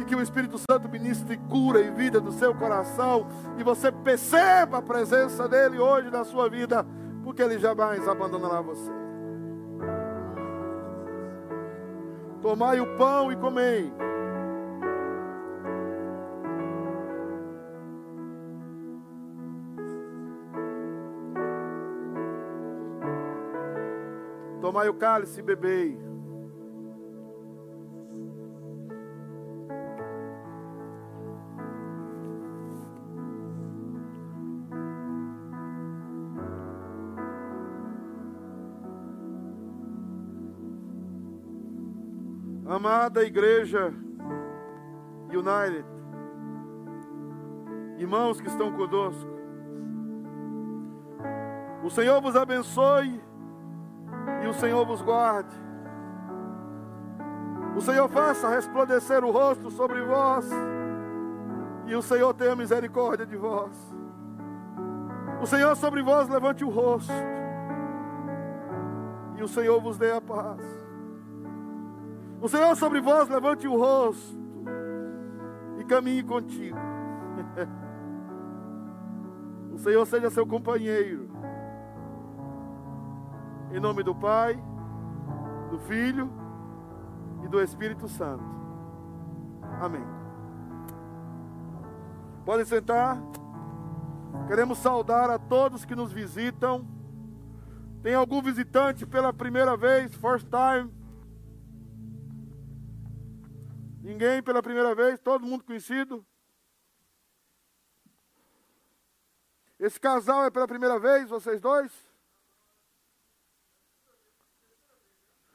E que o Espírito Santo ministre cura e vida do seu coração, e você perceba a presença dele hoje na sua vida, porque ele jamais abandonará você. Tomai o pão e comei. Tomai o cálice e bebei. Amada Igreja United, irmãos que estão conosco, o Senhor vos abençoe e o Senhor vos guarde. O Senhor faça resplandecer o rosto sobre vós e o Senhor tenha misericórdia de vós. O Senhor sobre vós levante o rosto e o Senhor vos dê a paz. O Senhor sobre vós levante o rosto e caminhe contigo. O Senhor seja seu companheiro. Em nome do Pai, do Filho e do Espírito Santo. Amém. Podem sentar. Queremos saudar a todos que nos visitam. Tem algum visitante pela primeira vez, first time? Ninguém pela primeira vez? Todo mundo conhecido? Esse casal é pela primeira vez, vocês dois?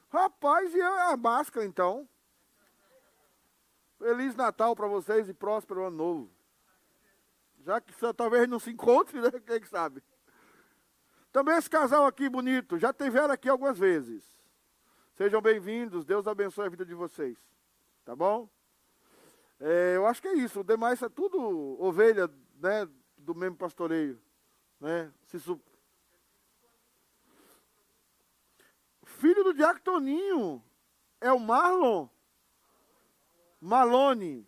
Rapaz, e a máscara então? Feliz Natal para vocês e próspero ano novo. Já que talvez não se encontre, né? Quem sabe? Também esse casal aqui bonito, já tiveram aqui algumas vezes. Sejam bem-vindos, Deus abençoe a vida de vocês. Tá bom? É, eu acho que é isso. O demais é tudo ovelha, né, do mesmo pastoreio, né? Se su... Filho do Diácono Toninho é o Marlon Malone.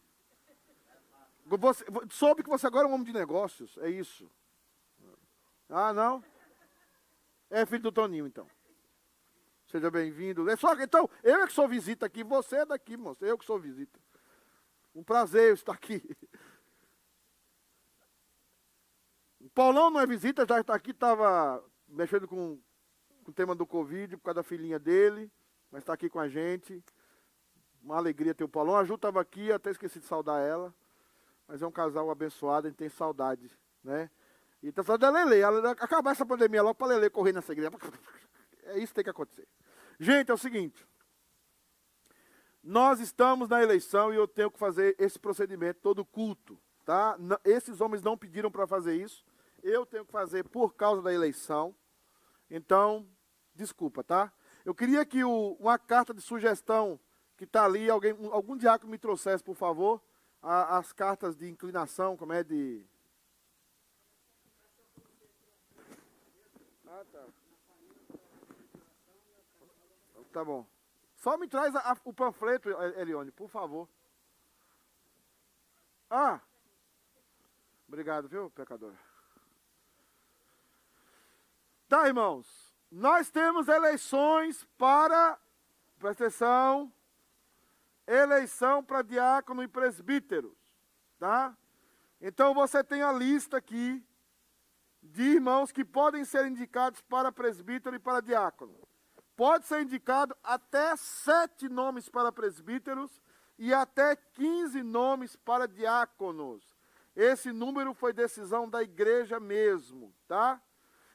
Você, soube que você agora é um homem de negócios, é isso? Ah, não? É filho do Toninho, então. Seja bem-vindo. É só, então, eu é que sou visita aqui, você é daqui, moço, eu que sou visita. Um prazer estar aqui. O Paulão não é visita, já está aqui, estava mexendo com, com o tema do Covid, por causa da filhinha dele, mas está aqui com a gente. Uma alegria ter o Paulão. A Ju estava aqui, até esqueci de saudar ela, mas é um casal abençoado, a gente tem saudade, né? E está saudando da Lelê, acabar essa pandemia logo para a Lelê correr nessa igreja. É isso que tem que acontecer. Gente, é o seguinte. Nós estamos na eleição e eu tenho que fazer esse procedimento todo culto, tá? Esses homens não pediram para fazer isso. Eu tenho que fazer por causa da eleição. Então, desculpa, tá? Eu queria que o, uma carta de sugestão que está ali, alguém, algum diácono me trouxesse, por favor, a, as cartas de inclinação, como é de... Ah, tá. Tá bom. Só me traz a, a, o panfleto, Elione, por favor. Ah! Obrigado, viu, pecador? Tá, irmãos. Nós temos eleições para, presta atenção, eleição para diácono e presbíteros, tá? Então você tem a lista aqui de irmãos que podem ser indicados para presbítero e para diácono. Pode ser indicado até sete nomes para presbíteros e até quinze nomes para diáconos. Esse número foi decisão da igreja mesmo, tá?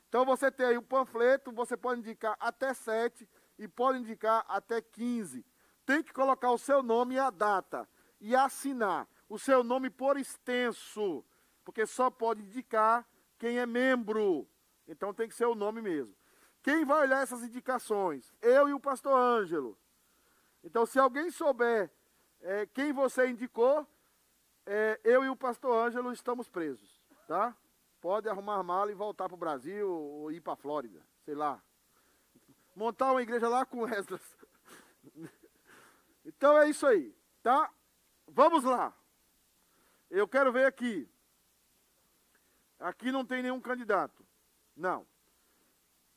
Então você tem aí o panfleto, você pode indicar até sete e pode indicar até quinze. Tem que colocar o seu nome e a data e assinar o seu nome por extenso, porque só pode indicar quem é membro, então tem que ser o nome mesmo. Quem vai olhar essas indicações? Eu e o pastor Ângelo. Então, se alguém souber é, quem você indicou, é, eu e o pastor Ângelo estamos presos, tá? Pode arrumar a mala e voltar para o Brasil ou ir para a Flórida, sei lá. Montar uma igreja lá com essas. Então, é isso aí, tá? Vamos lá. Eu quero ver aqui. Aqui não tem nenhum candidato, não.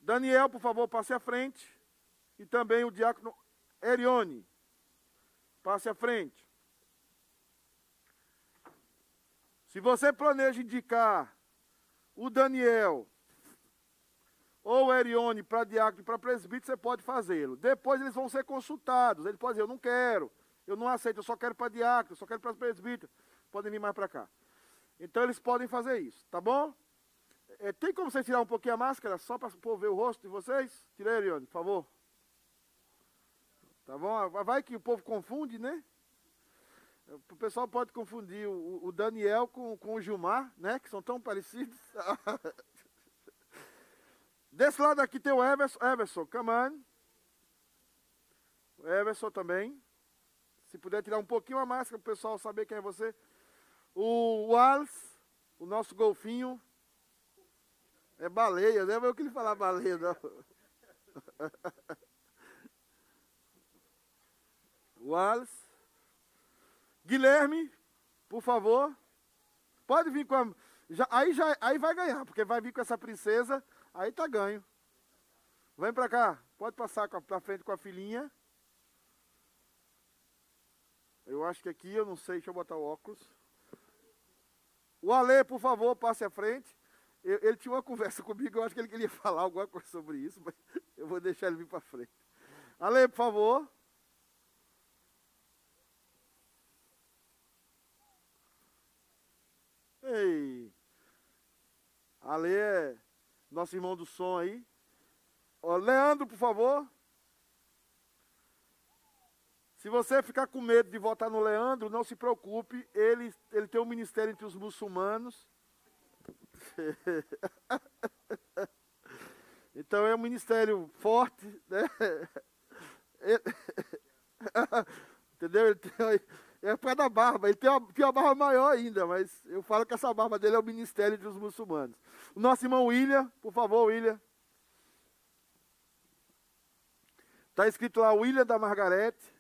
Daniel, por favor, passe à frente. E também o diácono Erione, passe à frente. Se você planeja indicar o Daniel ou o Erione para diácono e para presbítero, você pode fazê-lo. Depois eles vão ser consultados. Ele pode dizer, eu não quero, eu não aceito, eu só quero para diácono, eu só quero para presbítero. Podem vir mais para cá. Então eles podem fazer isso, tá bom? É, tem como vocês tirar um pouquinho a máscara, só para ver o rosto de vocês? Tira aí, Elione, por favor. Tá bom? Vai que o povo confunde, né? O pessoal pode confundir o, o Daniel com, com o Gilmar, né? Que são tão parecidos. Desse lado aqui tem o Everson. Everson, come on. O Everson também. Se puder tirar um pouquinho a máscara, para o pessoal saber quem é você. O Wallace, o nosso golfinho, é baleia, né? Eu queria falar baleia, não. Wallace. Guilherme, por favor, pode vir com a... Já, aí, já, aí vai ganhar, porque vai vir com essa princesa, aí tá ganho. Vem pra cá, pode passar com a, pra frente com a filhinha. Eu acho que aqui, eu não sei, deixa eu botar o óculos. O Alê, por favor, passe à frente. Eu, ele tinha uma conversa comigo, eu acho que ele queria falar alguma coisa sobre isso, mas eu vou deixar ele vir para frente. Alê, por favor. Ei. Alê é nosso irmão do som aí. Ó, Leandro, por favor. Se você ficar com medo de votar no Leandro, não se preocupe, ele, ele tem um ministério entre os muçulmanos. Então é um ministério forte, né? Ele... Entendeu? Ele tem... É por causa da barba, ele tem uma, tem uma barba maior ainda, mas eu falo que essa barba dele é o ministério entre os muçulmanos. O nosso irmão William, por favor, William. Está escrito lá, William da Margarete.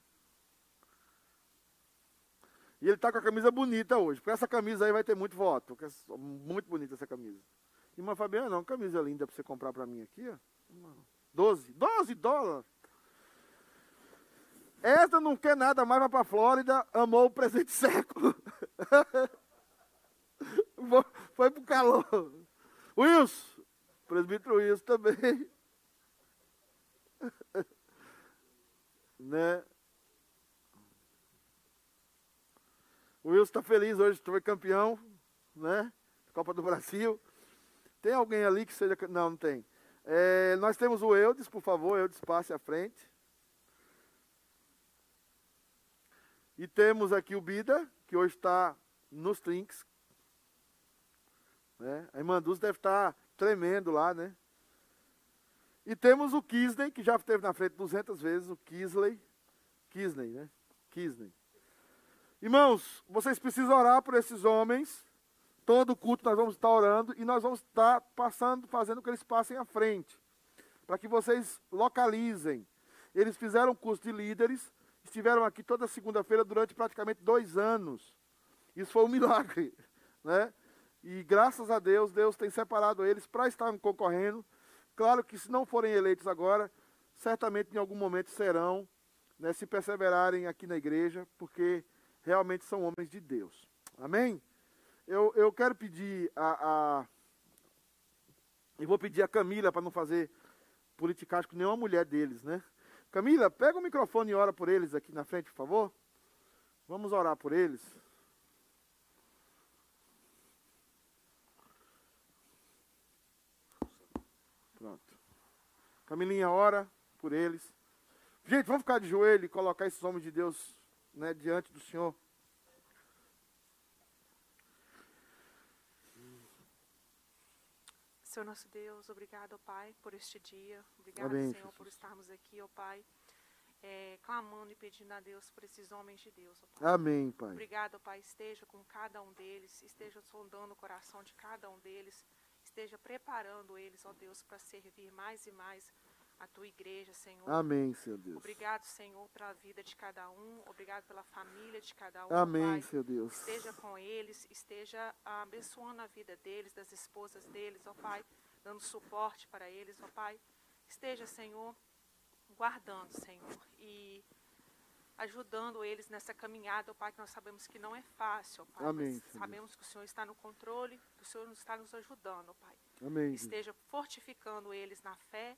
E ele está com a camisa bonita hoje, porque essa camisa aí vai ter muito voto, porque é muito bonita essa camisa. Irmã Fabiana, uma camisa linda para você comprar para mim aqui, ó. doze dólares. Essa não quer nada mais, vai para a Flórida, amou o presente século. Foi pro calor. Wilson, presbítero Wilson também. Né? O Wilson está feliz hoje, foi campeão, né? Copa do Brasil. Tem alguém ali que seja... Não, não tem. É, nós temos o Eudes, por favor. Eudes, passe à frente. E temos aqui o Bida, que hoje está nos trinques. Né? A irmã Dulce deve estar tremendo lá, né? E temos o Kisney, que já esteve na frente duzentas vezes. O Kisney. Kisney, né? Kisney. Irmãos, vocês precisam orar por esses homens. Todo culto nós vamos estar orando e nós vamos estar passando, fazendo com que eles passem à frente, para que vocês localizem. Eles fizeram curso de líderes, estiveram aqui toda segunda-feira durante praticamente dois anos. Isso foi um milagre, né? E graças a Deus, Deus tem separado eles para estarem concorrendo Claro que se não forem eleitos agora, certamente em algum momento serão, né, se perseverarem aqui na igreja, porque realmente são homens de Deus. Amém? Eu, eu quero pedir a... a e vou pedir a Camila para não fazer politicagem com nenhuma mulher deles, né? Camila, pega o microfone e ora por eles aqui na frente, por favor. Vamos orar por eles. Pronto. Camilinha, ora por eles. Gente, vamos ficar de joelho e colocar esses homens de Deus, né, diante do Senhor. Senhor nosso Deus, obrigado, ó Pai, por este dia. Obrigado, Amém, Senhor, Jesus. por estarmos aqui, ó Pai, é, clamando e pedindo a Deus por esses homens de Deus, ó Pai. Amém, Pai. Obrigado, ó Pai, esteja com cada um deles, esteja sondando o coração de cada um deles, esteja preparando eles, ó Deus, para servir mais e mais a Tua igreja, Senhor. Amém, Senhor Deus. Obrigado, Senhor, pela vida de cada um, obrigado pela família de cada um. Amém, Senhor Deus. Esteja com eles, esteja abençoando a vida deles, das esposas deles, ó Pai, dando suporte para eles, ó Pai. Esteja, Senhor, guardando, Senhor, e ajudando eles nessa caminhada, ó Pai, que nós sabemos que não é fácil, ó Pai. Amém, mas sabemos que o Senhor está no controle, que o Senhor está nos ajudando, ó Pai. Amém. Esteja fortificando eles na fé,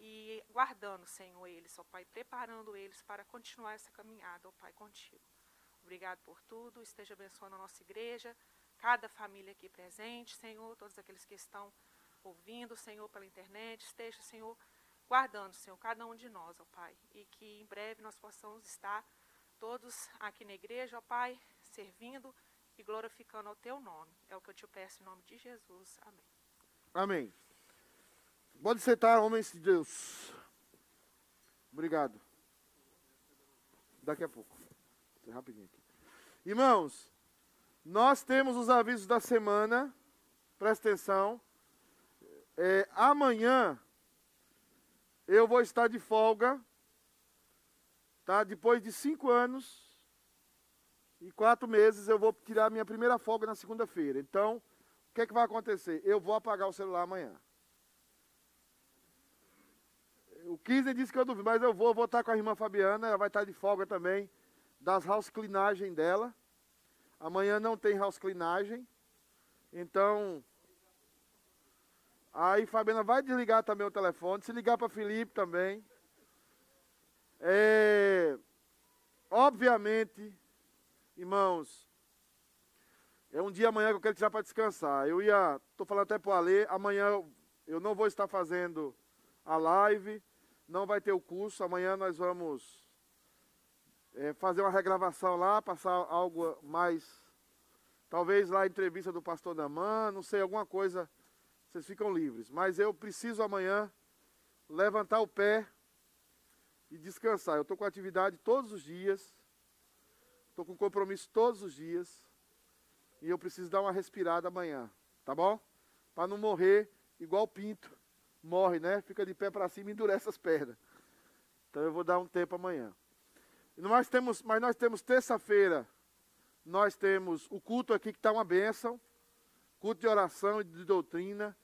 e guardando, Senhor, eles, ó Pai, preparando eles para continuar essa caminhada, ó Pai, contigo. Obrigado por tudo, esteja abençoando a nossa igreja, cada família aqui presente, Senhor, todos aqueles que estão ouvindo, Senhor, pela internet, esteja, Senhor, guardando, Senhor, cada um de nós, ó Pai, e que em breve nós possamos estar todos aqui na igreja, ó Pai, servindo e glorificando ao Teu nome. É o que eu te peço em nome de Jesus. Amém. Amém. Pode sentar, homens de Deus. Obrigado. Daqui a pouco. Rapidinho aqui. Irmãos, nós temos os avisos da semana. Presta atenção. É, amanhã eu vou estar de folga. Tá? Depois de cinco anos e quatro meses, eu vou tirar minha primeira folga na segunda-feira. Então, o que é que vai acontecer? Eu vou apagar o celular amanhã. O Kisney disse que eu duvido, mas eu vou, vou estar com a irmã Fabiana, ela vai estar de folga também, das house cleanagem dela. Amanhã não tem house cleanagem, então, aí Fabiana vai desligar também o telefone, se ligar para Felipe também. É, obviamente, irmãos, é um dia amanhã que eu quero tirar para descansar. Eu ia, estou falando até para o Alê, amanhã eu, eu não vou estar fazendo a live. Não vai ter o curso, amanhã nós vamos é, fazer uma regravação lá, passar algo mais, talvez lá entrevista do pastor Damã, não sei, alguma coisa, vocês ficam livres. Mas eu preciso amanhã levantar o pé e descansar. Eu estou com atividade todos os dias, estou com compromisso todos os dias e eu preciso dar uma respirada amanhã, tá bom? Para não morrer igual o pinto. Morre, né? Fica de pé para cima e endurece as pernas. Então eu vou dar um tempo amanhã. Nós temos, mas nós temos terça-feira, nós temos o culto aqui que está uma bênção. Culto de oração e de doutrina.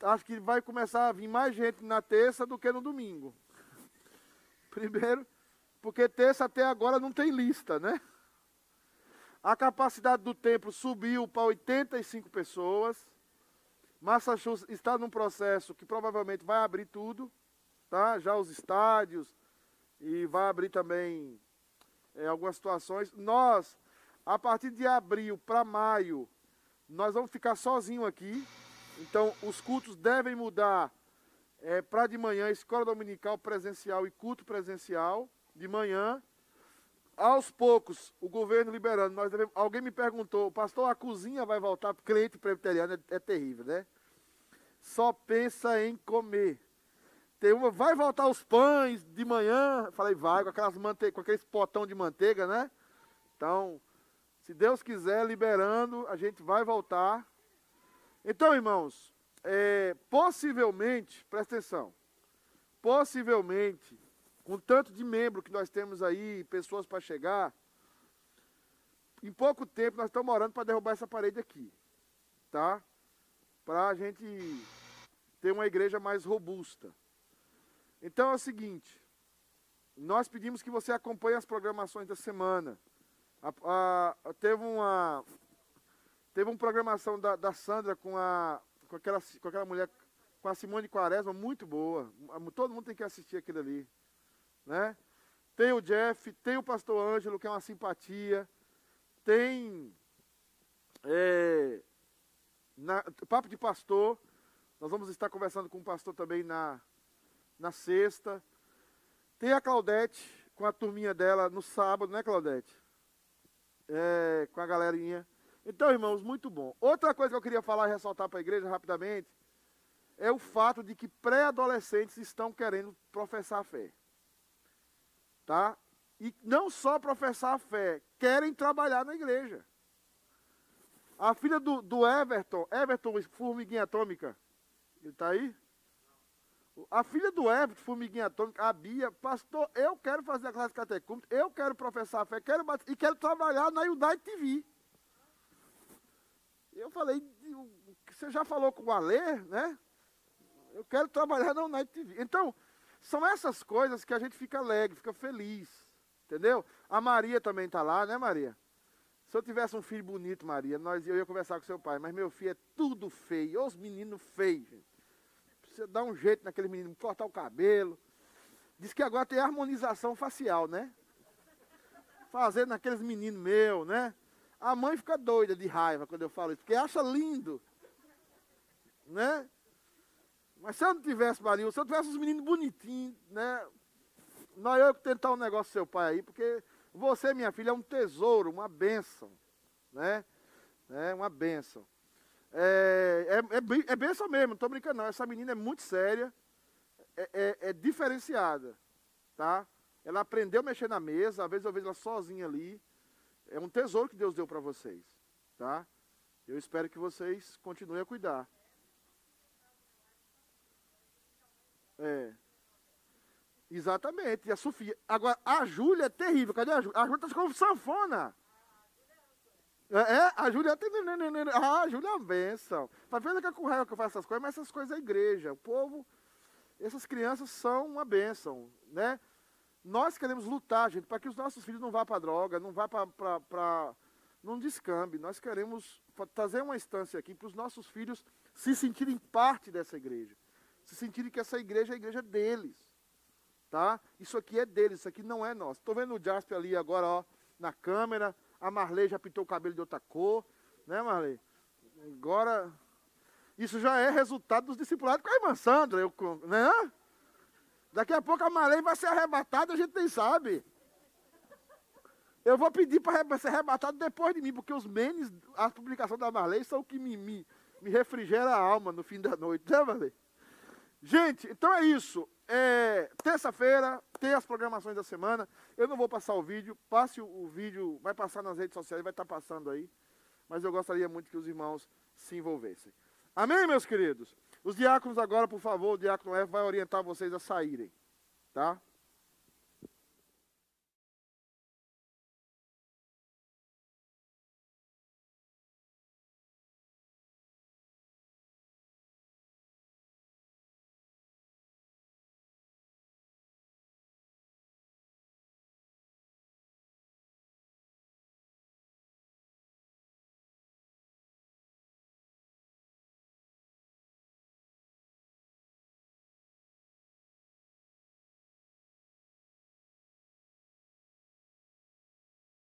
Acho que vai começar a vir mais gente na terça do que no domingo. Primeiro, porque terça até agora não tem lista, né? A capacidade do templo subiu para oitenta e cinco pessoas. Massachusetts está num processo que provavelmente vai abrir tudo, tá? Já os estádios, e vai abrir também é, algumas situações. Nós, a partir de abril para maio, nós vamos ficar sozinhos aqui. Então, os cultos devem mudar é, para de manhã, escola dominical presencial e culto presencial de manhã. Aos poucos, o governo liberando, nós devemos... Alguém me perguntou, pastor, a cozinha vai voltar? Crente presbiteriano é, é terrível, né? Só pensa em comer. Tem uma, vai voltar os pães de manhã? Falei, vai, com, aquelas mante... com aqueles potão de manteiga, né? Então, se Deus quiser, liberando, a gente vai voltar. Então, irmãos, é, possivelmente, presta atenção, possivelmente... com tanto de membro que nós temos aí, pessoas para chegar, em pouco tempo nós estamos orando para derrubar essa parede aqui, tá? Para a gente ter uma igreja mais robusta. Então é o seguinte, nós pedimos que você acompanhe as programações da semana. A, a, teve uma teve uma programação da, da Sandra com a com aquela com aquela mulher, com a Simone Quaresma, muito boa. Todo mundo tem que assistir aquilo ali, né? Tem o Jeff, tem o pastor Ângelo, que é uma simpatia. Tem é, na, Papo de Pastor. Nós vamos estar conversando com o pastor também na, na sexta. Tem a Claudete, com a turminha dela no sábado, né, Claudete? É, com a galerinha. Então, irmãos, muito bom. Outra coisa que eu queria falar e ressaltar para a igreja rapidamente é o fato de que pré-adolescentes estão querendo professar a fé. Tá? E não só professar a fé, querem trabalhar na igreja. A filha do, do Everton, Everton, formiguinha atômica, ele está aí? A filha do Everton, formiguinha atômica, a Bia, pastor, eu quero fazer a classe de catecúmeno, eu quero professar a fé, quero bater, e quero trabalhar na Hyundai T V. Eu falei, você já falou com o Alê, né? Eu quero trabalhar na Hyundai T V. Então, são essas coisas que a gente fica alegre, fica feliz, entendeu? A Maria também está lá, né, Maria? Se eu tivesse um filho bonito, Maria, nós, eu ia conversar com seu pai, mas meu filho é tudo feio, os meninos feios, gente. Precisa dar um jeito naquele menino, cortar o cabelo. Diz que agora tem harmonização facial, né? Fazendo naqueles meninos meus, né? A mãe fica doida de raiva quando eu falo isso, porque acha lindo, né? Mas se eu não tivesse, Marinho, se eu tivesse uns meninos bonitinhos, né? Nós eu que tentar um negócio do seu pai aí, porque você, minha filha, é um tesouro, uma bênção, né? É uma bênção. É, é, é bênção mesmo, não tô brincando não. Essa menina é muito séria, é, é, é diferenciada, tá? Ela aprendeu a mexer na mesa, às vezes eu vejo ela sozinha ali. É um tesouro que Deus deu para vocês, tá? Eu espero que vocês continuem a cuidar. É. Exatamente. E a Sofia. Agora, a Júlia é terrível. Cadê a Júlia? A Júlia tá com sanfona. É, é a Júlia tem. Ah, a Júlia é uma benção. Tá vendo que é com raiva que eu faço essas coisas, mas essas coisas é igreja. O povo, essas crianças são uma benção, né? Nós queremos lutar, gente, para que os nossos filhos não vá para droga, não vá para para não descambe. Nós queremos trazer uma instância aqui para os nossos filhos se sentirem parte dessa igreja. Se sentirem que essa igreja é a igreja deles, tá? Isso aqui é deles, isso aqui não é nosso. Estou vendo o Jasper ali agora, ó, na câmera. A Marley já pintou o cabelo de outra cor, né, Marley? Agora, isso já é resultado dos discipulados com a irmã Sandra, eu, né? Daqui a pouco a Marley vai ser arrebatada, a gente nem sabe. Eu vou pedir para ser arrebatado depois de mim, porque os memes, a publicação da Marley são o que me, me, me refrigera a alma no fim da noite, né, Marley? Gente, então é isso. É, terça-feira tem as programações da semana. Eu não vou passar o vídeo. Passe o, o vídeo, vai passar nas redes sociais, vai estar passando aí. Mas eu gostaria muito que os irmãos se envolvessem. Amém, meus queridos? Os diáconos agora, por favor, o diácono F vai orientar vocês a saírem, tá?